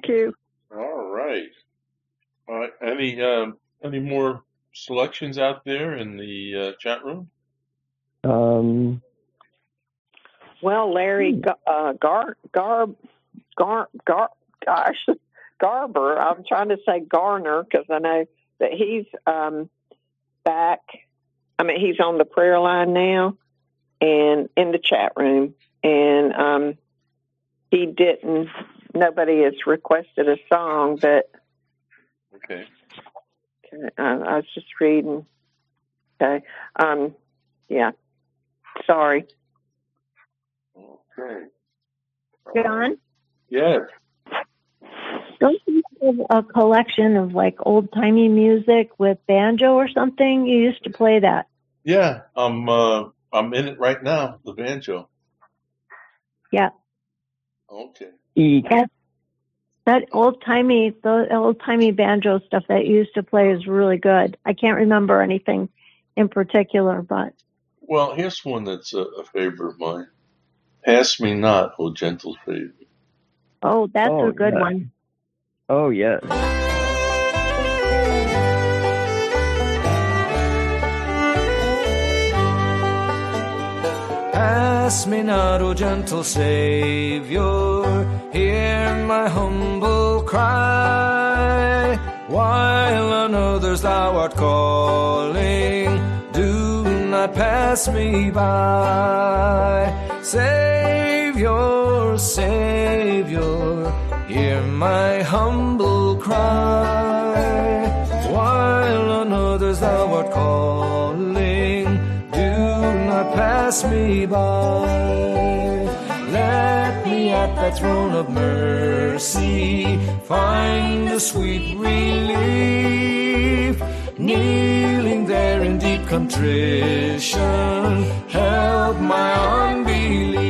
you. All right. All right. Any um, any more selections out there in the uh, chat room? Um. Well, Larry hmm. uh, Gar Gar Gar Gar gosh Garber. I'm trying to say Garner because I know that he's um, back. I mean, he's on the prayer line now and in the chat room, and um, he didn't. Nobody has requested a song, but okay. okay I, I was just reading. Okay. Um. Yeah. Sorry. Okay. John? Yes. Don't you have a collection of like old timey music with banjo or something? You used to play that. Yeah, I'm uh, I'm in it right now, the banjo. Yeah. Okay. That, that old timey, the old timey banjo stuff that you used to play is really good. I can't remember anything in particular, but. Well, here's one that's a, a favorite of mine. Pass Me Not, O Gentle Savior. Oh, that's oh, a good yeah. one. Oh, yes. Pass me not, O gentle Savior, hear my humble cry. While on others thou art calling, do not pass me by. Savior, Savior, hear my humble cry, while on others thou art calling, do not pass me by. Let me at thy throne of mercy find a sweet relief, kneeling there in deep contrition, help my unbelief.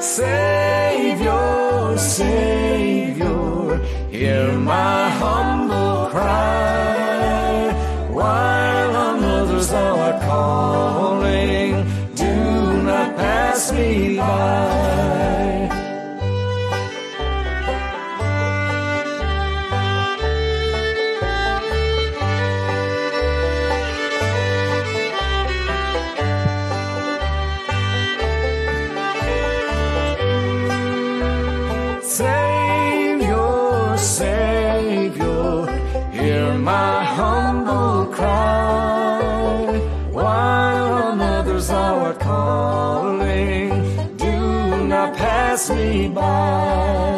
Savior, Savior, hear my humble cry, while on others thou art calling, do not pass me by. Pass me by.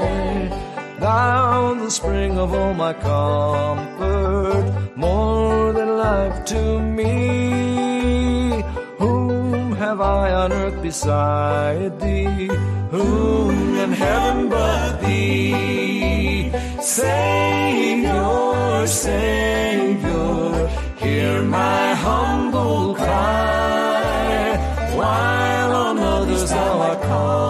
Thou the spring of all my comfort, more than life to me. Whom have I on earth beside thee? Whom in heaven but thee? Savior, Savior, hear my humble cry. While on others thou art called,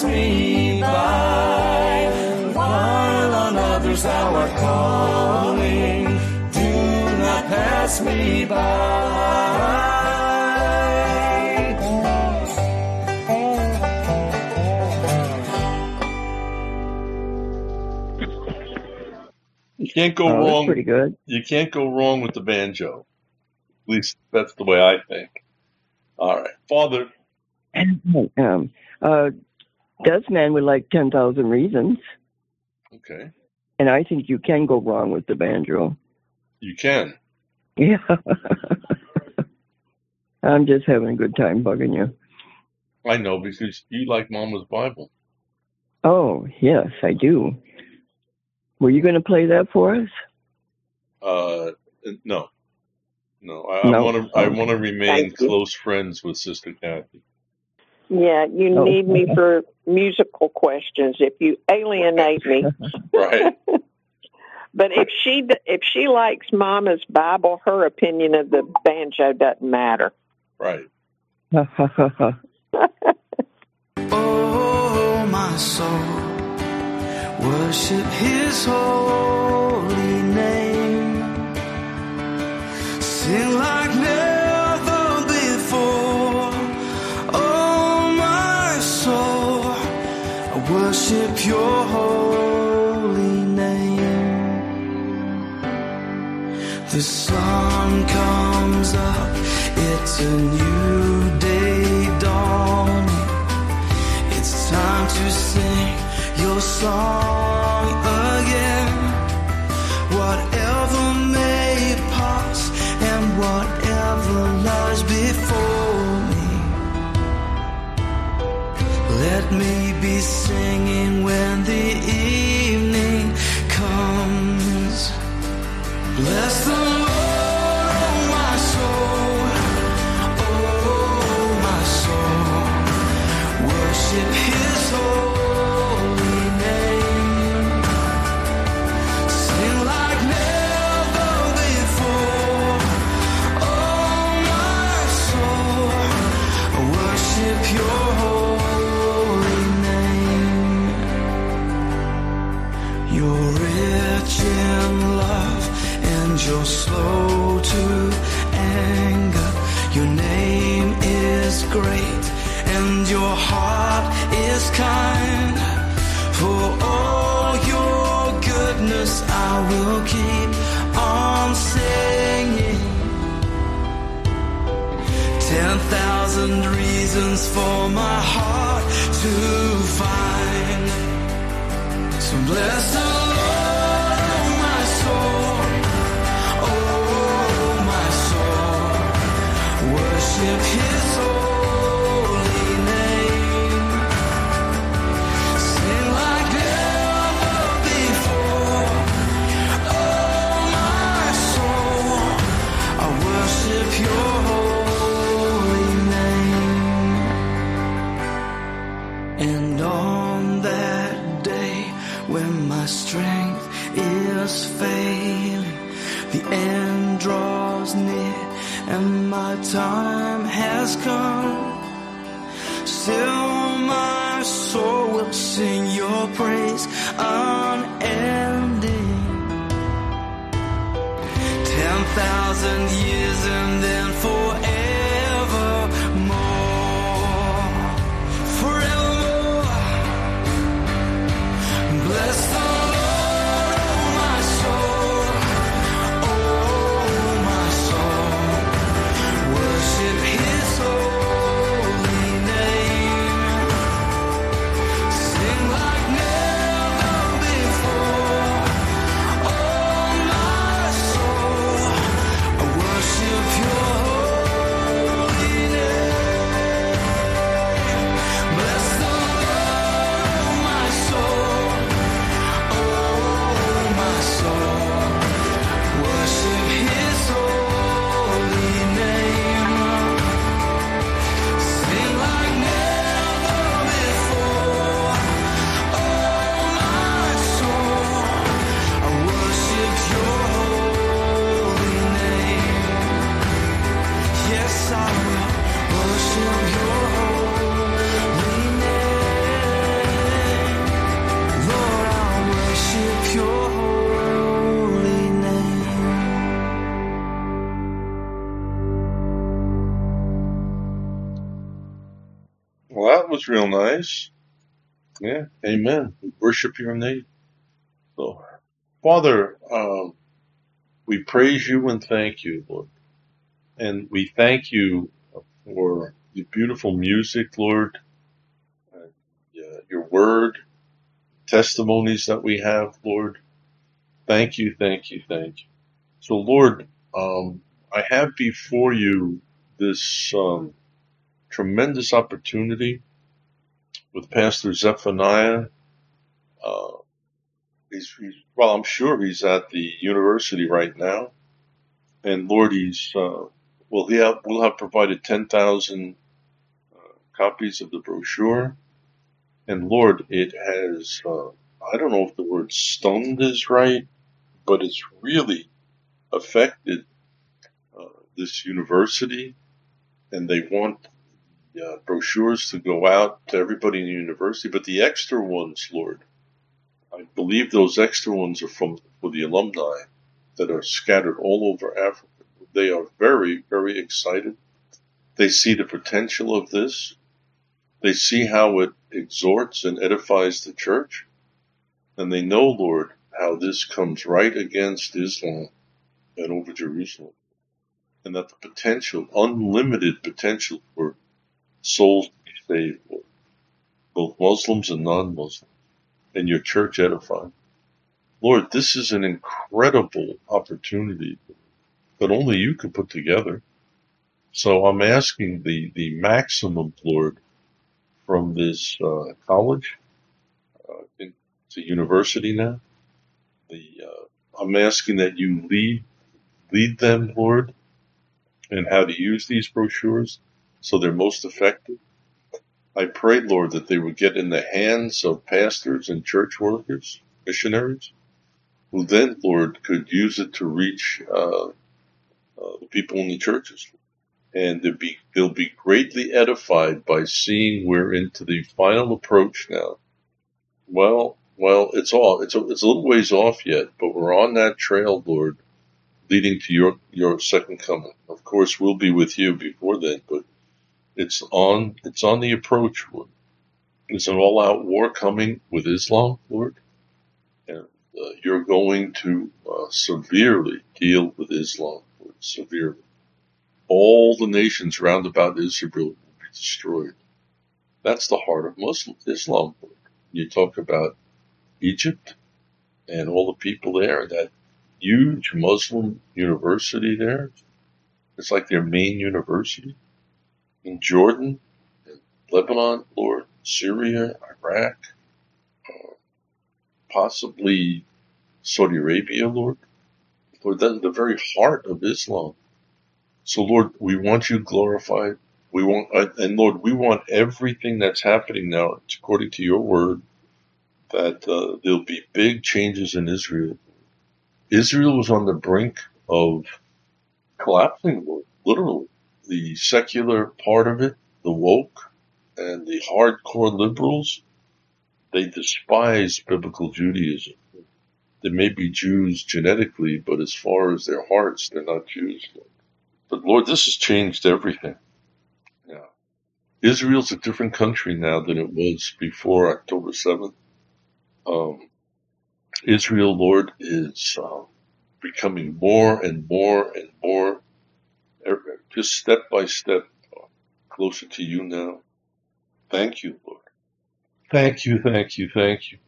pass me by, while on others thou art calling, do not pass me by. You can't go oh, wrong. Pretty good. You can't go wrong with the banjo. At least that's the way I think. All right, Father. Um, uh, Desmond would like ten thousand reasons. Okay. And I think you can go wrong with the banjo. You can. Yeah. I'm just having a good time bugging you. I know, because you like Mama's Bible. Oh, yes, I do. Were you going to play that for us? Uh, no. No, I, no. I want to I want to remain close friends with Sister Kathy. Yeah, you oh. need me for musical questions if you alienate me. Right. But if she if she likes Mama's Bible, her opinion of the banjo doesn't matter. Right. Oh, my soul, worship His holy name. Sing like never. of your holy name. The sun comes up, it's a new day dawning. It's time to sing your song again. Whatever may pass and whatever lies before me, let me be singing when the evening comes. Bless the Lord, oh my soul, oh my soul, worship His holy name. In love and you're slow to anger. Your name is great and your heart is kind. For all your goodness I will keep on singing. Ten thousand reasons for my heart to find. So bless the Lord, oh my soul, worship His holy name. Sing like never before, oh my soul, I worship Your holy name. And on that day when my strength is failing, the end draws near and my time has come, still my soul will sing Your praise unending. Ten thousand years and then forevermore, forevermore. Bless the was real nice. Yeah, amen. We worship Your name, Lord. Father, um, we praise You and thank You, Lord. And we thank You for the beautiful music, Lord, and, uh, Your word, testimonies that we have, Lord. Thank You, thank You, thank You. So, Lord, um, I have before You this um, tremendous opportunity with Pastor Zephaniah. Uh, he's, he's, well, I'm sure he's at the university right now. And Lord, he's, uh, well, he have, will have provided ten thousand uh, copies of the brochure. And Lord, it has, uh, I don't know if the word stunned is right, but it's really affected uh, this university. And they want Uh, brochures to go out to everybody in the university, but the extra ones, Lord, I believe those extra ones are from for the alumni that are scattered all over Africa. They are very, very excited. They see the potential of this. They see how it exhorts and edifies the church. And they know, Lord, how this comes right against Islam and over Jerusalem. And that the potential, unlimited potential for souls to be saved, Lord, both Muslims and non-Muslims, and your church edified. Lord, this is an incredible opportunity that only you can put together. So I'm asking the, the maximum, Lord, from this uh, college uh, to university now. The uh, I'm asking that you lead lead them, Lord, in how to use these brochures so they're most effective. I pray, Lord, that they would get in the hands of pastors and church workers, missionaries, who then, Lord, could use it to reach uh, uh, the people in the churches. And they'll be, they'll be greatly edified by seeing we're into the final approach now. Well, well, it's all it's a, it's a little ways off yet, but we're on that trail, Lord, leading to your your second coming. Of course, we'll be with you before then, but it's on it's on the approach, Lord. It's an all-out war coming with Islam, Lord, and uh, you're going to uh, severely deal with Islam, Lord, severely. All the nations round about Israel will be destroyed. That's the heart of Muslim Islam. You talk about Egypt and all the people there, that huge Muslim university there. It's like their main university. In Jordan, in Lebanon, Lord, Syria, Iraq, uh, possibly Saudi Arabia, Lord. Lord, that's the very heart of Islam. So, Lord, we want you glorified. We want, and Lord, we want everything that's happening now, according to your word, that uh, there'll be big changes in Israel. Israel was on the brink of collapsing, Lord, literally. The secular part of it, the woke, and the hardcore liberals, they despise biblical Judaism. They may be Jews genetically, but as far as their hearts, they're not Jews, Lord. But, Lord, this has changed everything. Yeah. Israel's a different country now than it was before October seventh. Um, Israel, Lord, is uh, becoming more and more and more, just step by step, closer to you now. Thank you, Lord. Thank you, thank you, thank you.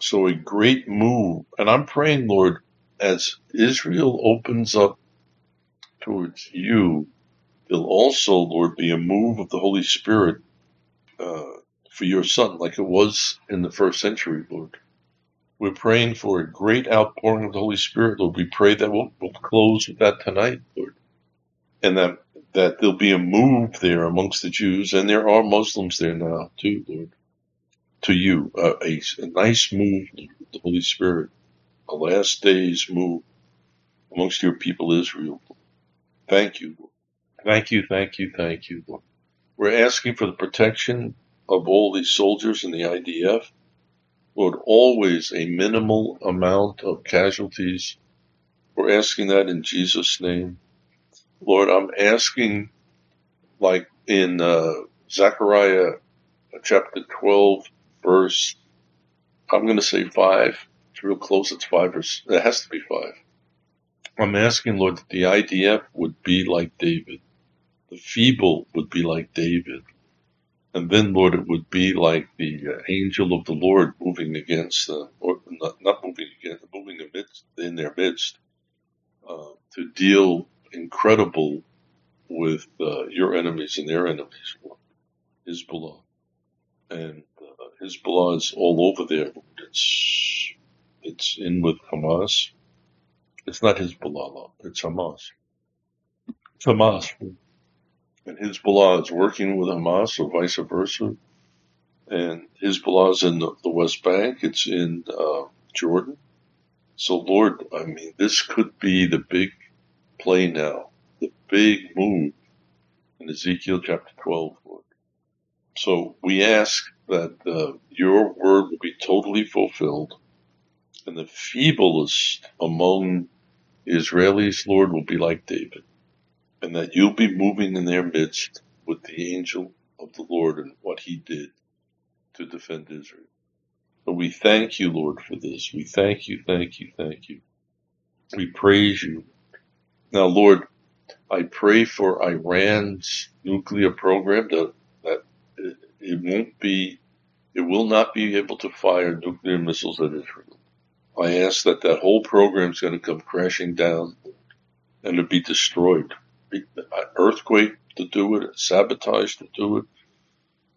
So a great move. And I'm praying, Lord, as Israel opens up towards you, there'll also, Lord, be a move of the Holy Spirit uh, for your Son, like it was in the first century, Lord. We're praying for a great outpouring of the Holy Spirit, Lord. We pray that we'll, we'll close with that tonight, Lord, and that, that there'll be a move there amongst the Jews, and there are Muslims there now, too, Lord, to you, uh, a, a nice move of the Holy Spirit, a last day's move amongst your people, Israel, Lord. Thank you, Lord. Thank you, thank you, thank you, Lord. We're asking for the protection of all these soldiers in the I D F. Lord, always a minimal amount of casualties. We're asking that in Jesus' name. Lord, I'm asking, like in uh, Zechariah chapter twelve, verse, I'm going to say five. It's real close. It's five. Or, it has to be five. I'm asking, Lord, that the I D F would be like David. The feeble would be like David. And then, Lord, it would be like the uh, angel of the Lord moving against, uh, or not, not moving against, moving amidst, in their midst uh, to deal incredible with uh, your enemies and their enemies, Lord. Hezbollah. And uh, Hezbollah is all over there. It's, it's in with Hamas. It's not Hezbollah, it's Hamas. It's Hamas. And Hezbollah is working with Hamas or vice versa. And Hezbollah is in the, the West Bank. It's in uh, Jordan. So, Lord, I mean, this could be the big play now, the big move in Ezekiel chapter twelve, Lord. So we ask that uh, your word will be totally fulfilled, and the feeblest among Israelis, Lord, will be like David, and that you'll be moving in their midst with the angel of the Lord and what he did to defend Israel. We thank you, Lord, for this. We thank you, thank you, thank you. We praise you. Now, Lord, I pray for Iran's nuclear program to, that it won't be, it will not be able to fire nuclear missiles at Israel. I ask that that whole program is going to come crashing down and to be destroyed. Earthquake to do it, sabotage to do it,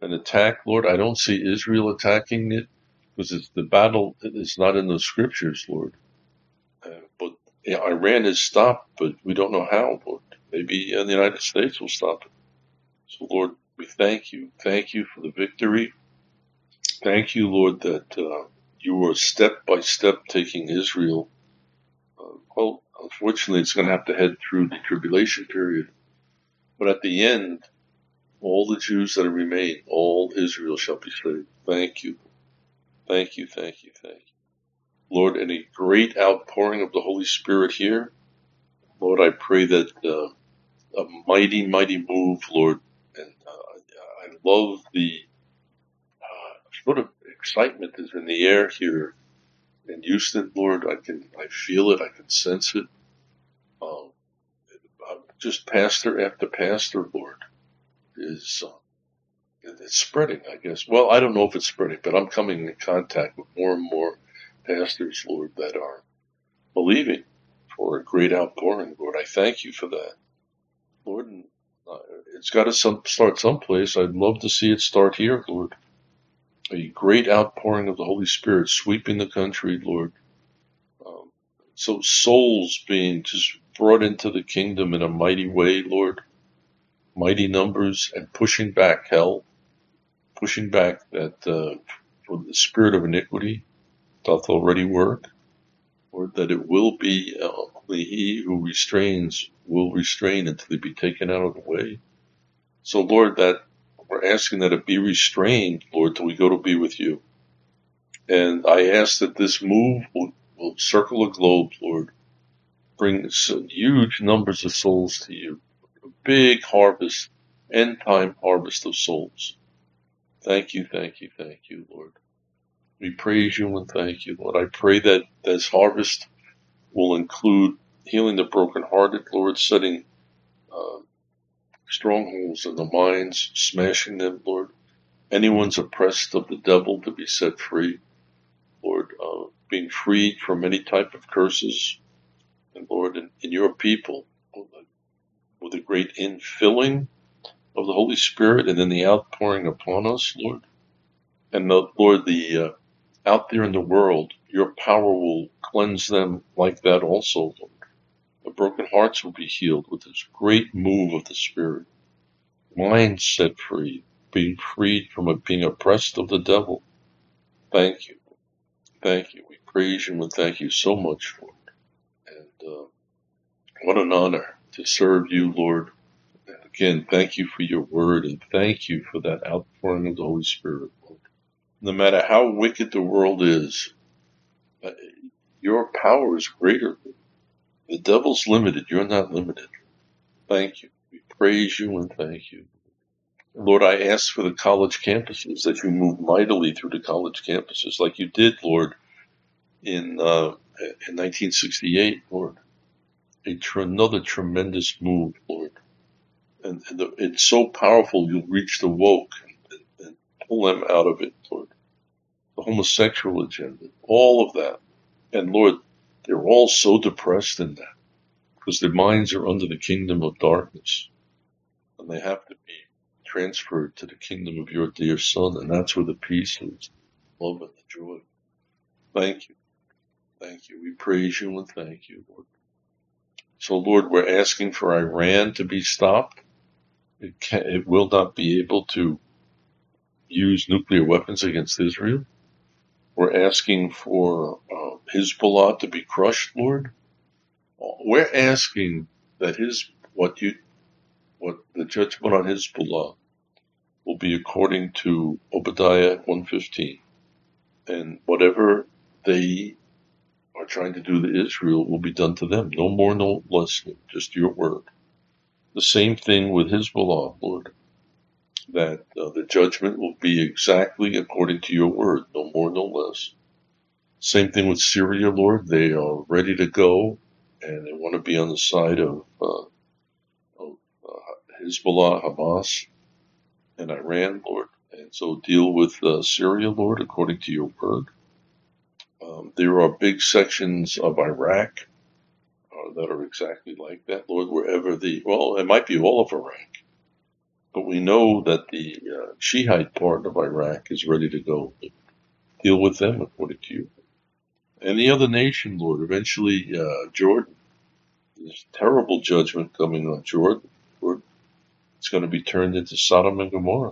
an attack. Lord, I don't see Israel attacking it because it's the battle is not in the scriptures, Lord. Uh, but you know, Iran is stopped, but we don't know how, Lord. Maybe uh, the United States will stop it. So, Lord, we thank you. Thank you for the victory. Thank you, Lord, that uh, you are step-by-step taking Israel. Uh, well, unfortunately, it's going to have to head through the tribulation period. But at the end, all the Jews that remain, all Israel shall be saved. Thank you. Thank you, thank you, thank you. Lord, in a great outpouring of the Holy Spirit here, Lord, I pray that uh, a mighty, mighty move, Lord. And uh, I love the uh, sort of excitement that's in the air here in Houston, Lord. I can, I feel it. I can sense it. Um, just pastor after pastor, Lord, is uh, it's spreading, I guess. Well, I don't know if it's spreading, but I'm coming in contact with more and more pastors, Lord, that are believing for a great outpouring, Lord. I thank you for that, Lord. And, uh, it's got to some, start someplace. I'd love to see it start here, Lord. A great outpouring of the Holy Spirit sweeping the country, Lord. Um, so souls being just brought into the kingdom in a mighty way, Lord. Mighty numbers and pushing back hell, pushing back that uh, for the spirit of iniquity doth already work, Lord, that it will be uh, only he who restrains will restrain until he be taken out of the way. So, Lord, that we're asking that it be restrained, Lord, till we go to be with you. And I ask that this move will, will circle the globe, Lord, bring huge numbers of souls to you, a big harvest, end-time harvest of souls. Thank you, thank you, thank you, Lord. We praise you and thank you, Lord. I pray that this harvest will include healing the brokenhearted, Lord, setting uh strongholds in the minds, smashing them, Lord. Anyone's oppressed of the devil to be set free, Lord, uh, being freed from any type of curses. And Lord, in, in your people, with a great infilling of the Holy Spirit and then the outpouring upon us, Lord. And the, Lord, the uh, out there in the world, your power will cleanse them like that also, Lord. The broken hearts will be healed with this great move of the Spirit. Minds set free, being freed from it, being oppressed of the devil. Thank you. Thank you. We praise you and thank you so much, Lord. And uh, what an honor to serve you, Lord. And again, thank you for your word and thank you for that outpouring of the Holy Spirit, Lord. No matter how wicked the world is, uh, your power is greater. The devil's limited. You're not limited. Thank you. We praise you and thank you. Lord, I ask for the college campuses, that you move mightily through the college campuses like you did, Lord, in uh, in nineteen sixty-eight, Lord. A tr- another tremendous move, Lord. And, and the, it's so powerful you'll reach the woke and, and pull them out of it, Lord. The homosexual agenda, all of that. And, Lord, they're all so depressed in that because their minds are under the kingdom of darkness and they have to be transferred to the kingdom of your dear Son, and that's where the peace is, love and the joy. Thank you. Thank you. We praise you and thank you, Lord. So, Lord, we're asking for Iran to be stopped. It can, it will not be able to use nuclear weapons against Israel. We're asking for uh, Hezbollah to be crushed, Lord. We're asking that his what you what the judgment on Hezbollah will be according to Obadiah one fifteen, and whatever they are trying to do to Israel will be done to them. No more, no less. Just your word. The same thing with Hezbollah, Lord. that uh, the judgment will be exactly according to your word, no more, no less. Same thing with Syria, Lord. They are ready to go, and they want to be on the side of, uh, of uh, Hezbollah, Hamas, and Iran, Lord. And so deal with uh, Syria, Lord, according to your word. Um, there are big sections of Iraq uh, that are exactly like that, Lord, wherever the, well, it might be all of Iraq, but we know that the uh, Shiite part of Iraq is ready to go. Deal with them according to you. And the other nation, Lord, eventually uh, Jordan. There's terrible judgment coming on Jordan, Lord. It's going to be turned into Sodom and Gomorrah.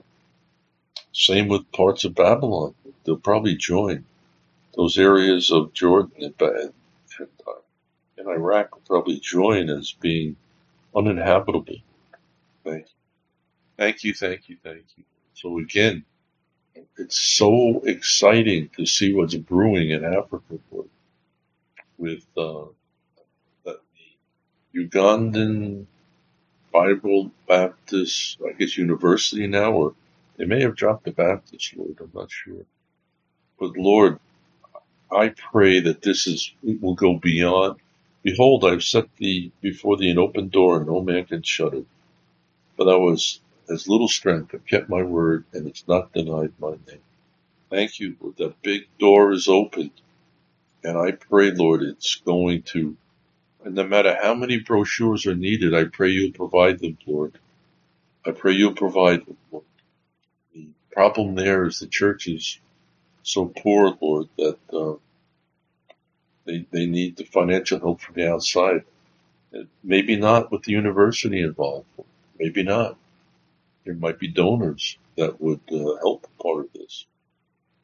Same with parts of Babylon. They'll probably join. Those areas of Jordan and, and, and Iraq will probably join as being uninhabitable. Thank you. Thank you, thank you, thank you. So again, it's so exciting to see what's brewing in Africa, Lord, with uh, the Ugandan Bible Baptist, I guess, University now, or they may have dropped the Baptist, Lord, I'm not sure. But Lord, I pray that this is it will go beyond. Behold, I've set thee before thee an open door, and no man can shut it. But I was as little strength. I've kept my word, and it's not denied my name. Thank you, Lord. That big door is opened, and I pray, Lord, it's going to. And no matter how many brochures are needed, I pray you'll provide them, Lord. I pray you'll provide them, Lord. The problem there is the church is so poor, Lord, that uh, they they need the financial help from the outside. Maybe not with the university involved. Maybe not. There might be donors that would uh, help part of this.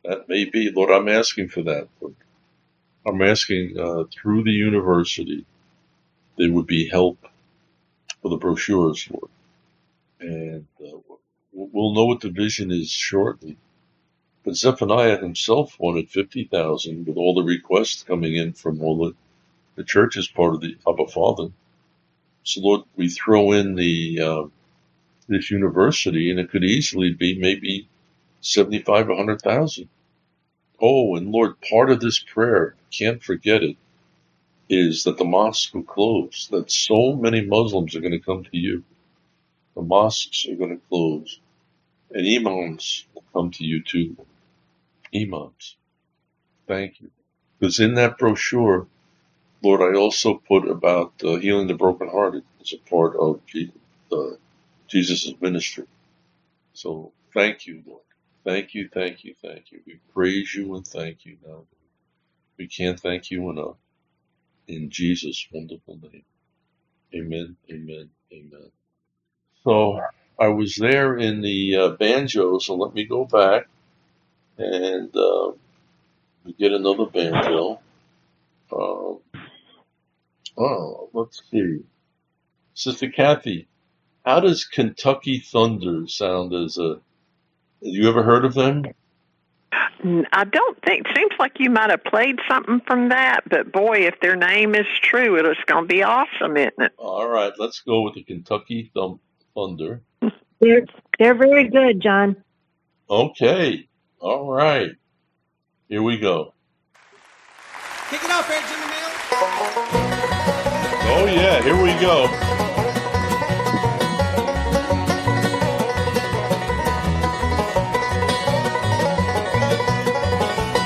That may be, Lord, I'm asking for that, Lord. I'm asking uh, through the university, there would be help for the brochures, Lord. And uh, we'll know what the vision is shortly. But Zephaniah himself wanted fifty thousand with all the requests coming in from all the, the churches part of the Abba Father. So Lord, we throw in the uh, this university, and it could easily be maybe seventy-five, a hundred thousand. Oh, and Lord, part of this prayer, can't forget it, is that the mosques will close. That so many Muslims are going to come to you. The mosques are going to close, and imams will come to you too. Imams, thank you, because in that brochure, Lord, I also put about uh, healing the brokenhearted as a part of Je- uh, Jesus' ministry. So thank you, Lord. Thank you, thank you, thank you. We praise you and thank you now. We can't thank you enough. In Jesus' wonderful name. Amen, amen, amen. So I was there in the uh, banjo, so let me go back and uh, get another banjo. Uh, Oh, let's see. Sister Kathy, how does Kentucky Thunder sound as a... Have you ever heard of them? I don't think. Seems like you might have played something from that, but boy, if their name is true, it's going to be awesome, isn't it? All right, let's go with the Kentucky Thump Thunder. They're, they're very good, John. Okay. All right. Here we go. Kick it off, Ed Jamil. Oh yeah, here we go.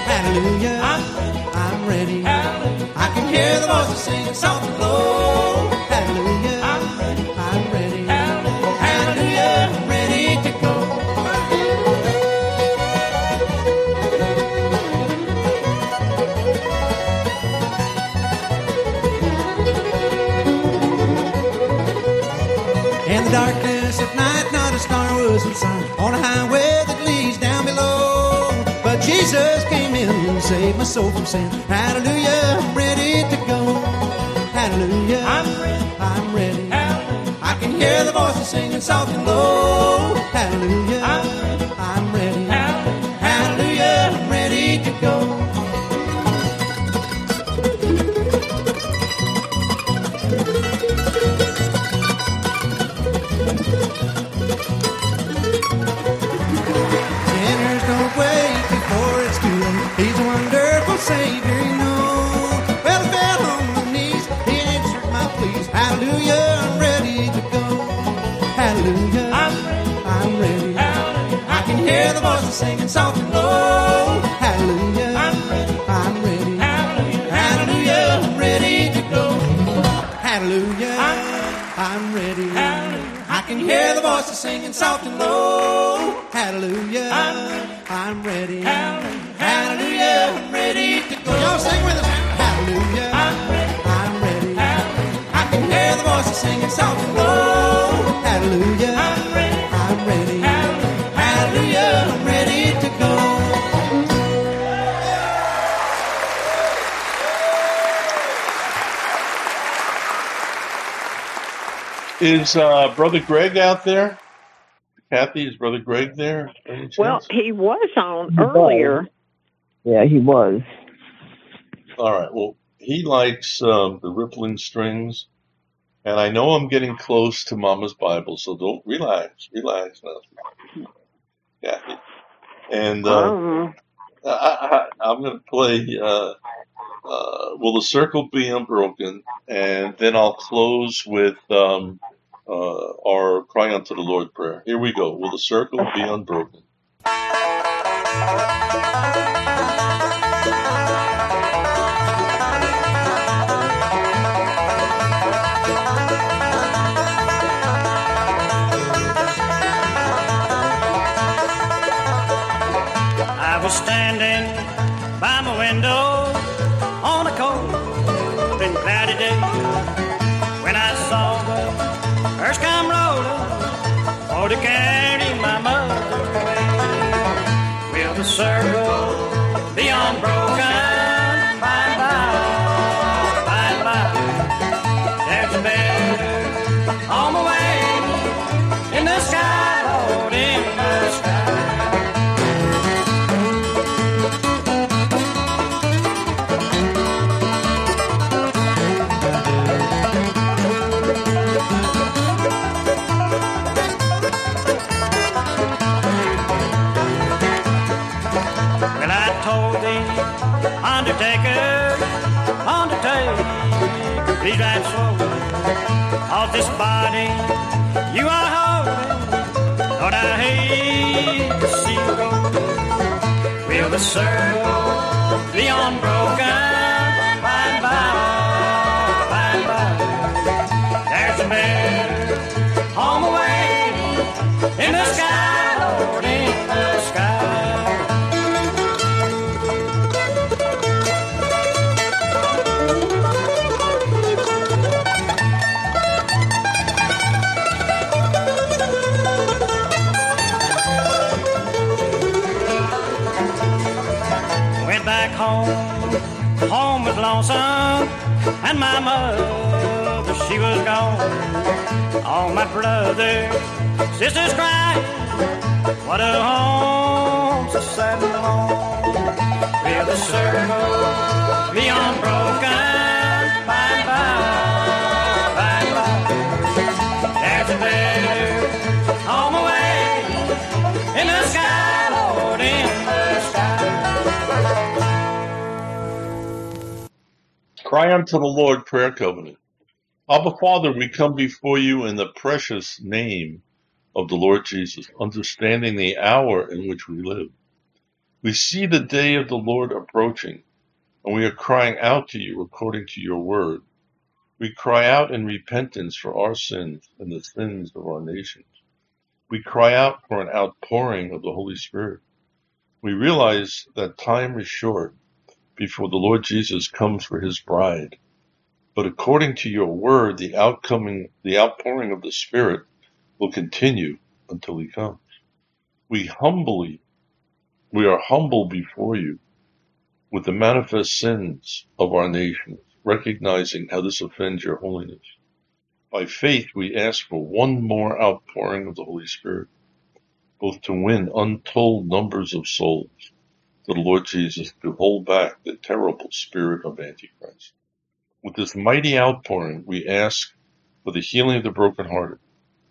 Hallelujah, I'm, I'm ready. Hallelujah. I can hear the voices singing something low. Hallelujah, I'm ready. I'm ready. Hallelujah, hallelujah, I'm ready to go. Darkness at night, not a star was in sight on a highway that leads down below. But Jesus came in and saved my soul from sin. Hallelujah, I'm ready to go. Hallelujah, I'm ready. I'm ready. Hallelujah. I can hear the voices singing soft and low. Hallelujah, I'm ready. I'm ready. Hallelujah, hallelujah, I'm ready to go. singing soft and low. Hallelujah. I'm ready. I'm ready. Hallelujah. Hallelujah. I'm ready to go. Hallelujah. I'm ready. Hallelujah. I can hear the voices singing soft and low. Hallelujah. I'm ready. Hallelujah. Hallelujah. I'm ready to go. Y'all sing with us. Hallelujah. I'm ready. The voices singing soft and low. Hallelujah. I'm ready. I'm ready. Hallelujah. Hallelujah. I'm ready to go. Is uh, Brother Greg out there? Kathy, is Brother Greg there? Well, he was on he earlier. Was. Yeah, he was. All right. Well, he likes um, the rippling strings. And I know I'm getting close to Mama's Bible, so don't relax, relax now, yeah. And uh, um. I, I, I'm going to play. Uh, uh, Will the Circle Be Unbroken? And then I'll close with um, uh, our Cry Unto the Lord prayer. Here we go. Will the circle be unbroken? I was standing by my window on a cold and cloudy day when I saw the hearse come rolling for to carry my mother away. Will the circle be unbroken? Bye bye, bye bye. There's a bell on the way in the sky, Lord, in the sky. Undertaker, undertaker, please ride slowly off this body you are holding. Lord, I hate to see you go. Will the circle be unbroken? Bye bye, bye bye. There's a man home away in the sky, Lord, in the sky. Home was lonesome, and my mother, she was gone. All my brothers, sisters cried, what a home, so sad and alone. Will the circle be unbroken? Bye bye, bye bye. There's a better home away in the sky, Lord, in the sky. Cry unto the Lord prayer covenant. Abba Father, we come before you in the precious name of the Lord Jesus, understanding the hour in which we live. We see the day of the Lord approaching, and we are crying out to you according to your word. We cry out in repentance for our sins and the sins of our nations. We cry out for an outpouring of the Holy Spirit. We realize that time is short before the Lord Jesus comes for his bride. But according to your word, the outcoming, the outpouring of the Spirit will continue until he comes. We humbly, we are humble before you with the manifest sins of our nation, recognizing how this offends your holiness. By faith, we ask for one more outpouring of the Holy Spirit, both to win untold numbers of souls to the Lord Jesus, to hold back the terrible spirit of Antichrist. With this mighty outpouring, we ask for the healing of the brokenhearted,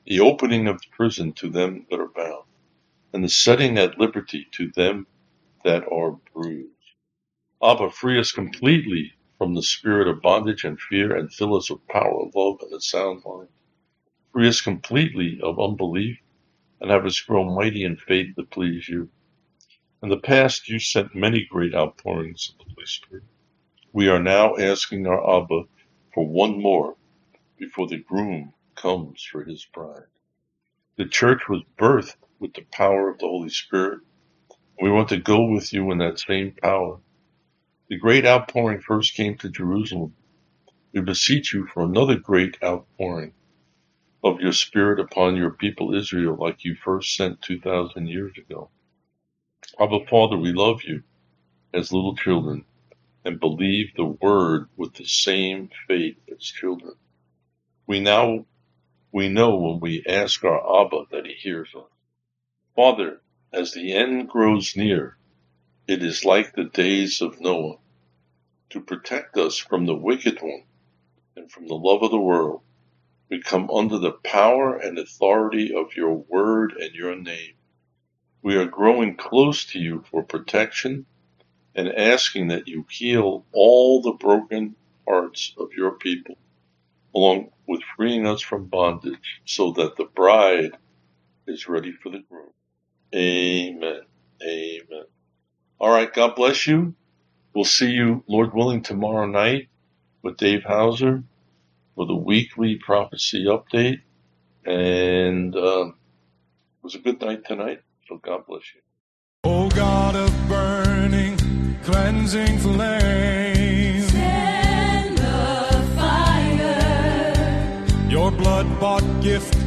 the opening of the prison to them that are bound, and the setting at liberty to them that are bruised. Abba, free us completely from the spirit of bondage and fear, and fill us with power, love, and a sound mind. Free us completely of unbelief, and have us grow mighty in faith to please you. In the past, you sent many great outpourings of the Holy Spirit. We are now asking our Abba for one more before the groom comes for his bride. The church was birthed with the power of the Holy Spirit. We want to go with you in that same power. The great outpouring first came to Jerusalem. We beseech you for another great outpouring of your Spirit upon your people Israel, like you first sent two thousand years ago. Abba Father, we love you as little children and believe the word with the same faith as children. We now, we know when we ask our Abba that he hears us. Father, as the end grows near, it is like the days of Noah, to protect us from the wicked one and from the love of the world. We come under the power and authority of your word and your name. We are growing close to you for protection and asking that you heal all the broken hearts of your people, along with freeing us from bondage, so that the bride is ready for the groom. Amen. Amen. All right, God bless you. We'll see you, Lord willing, tomorrow night with Dave Hauser for the weekly prophecy update. And uh, it was a good night tonight, so God bless you. Oh, God of burning, cleansing flame, send the fire, your blood-bought gift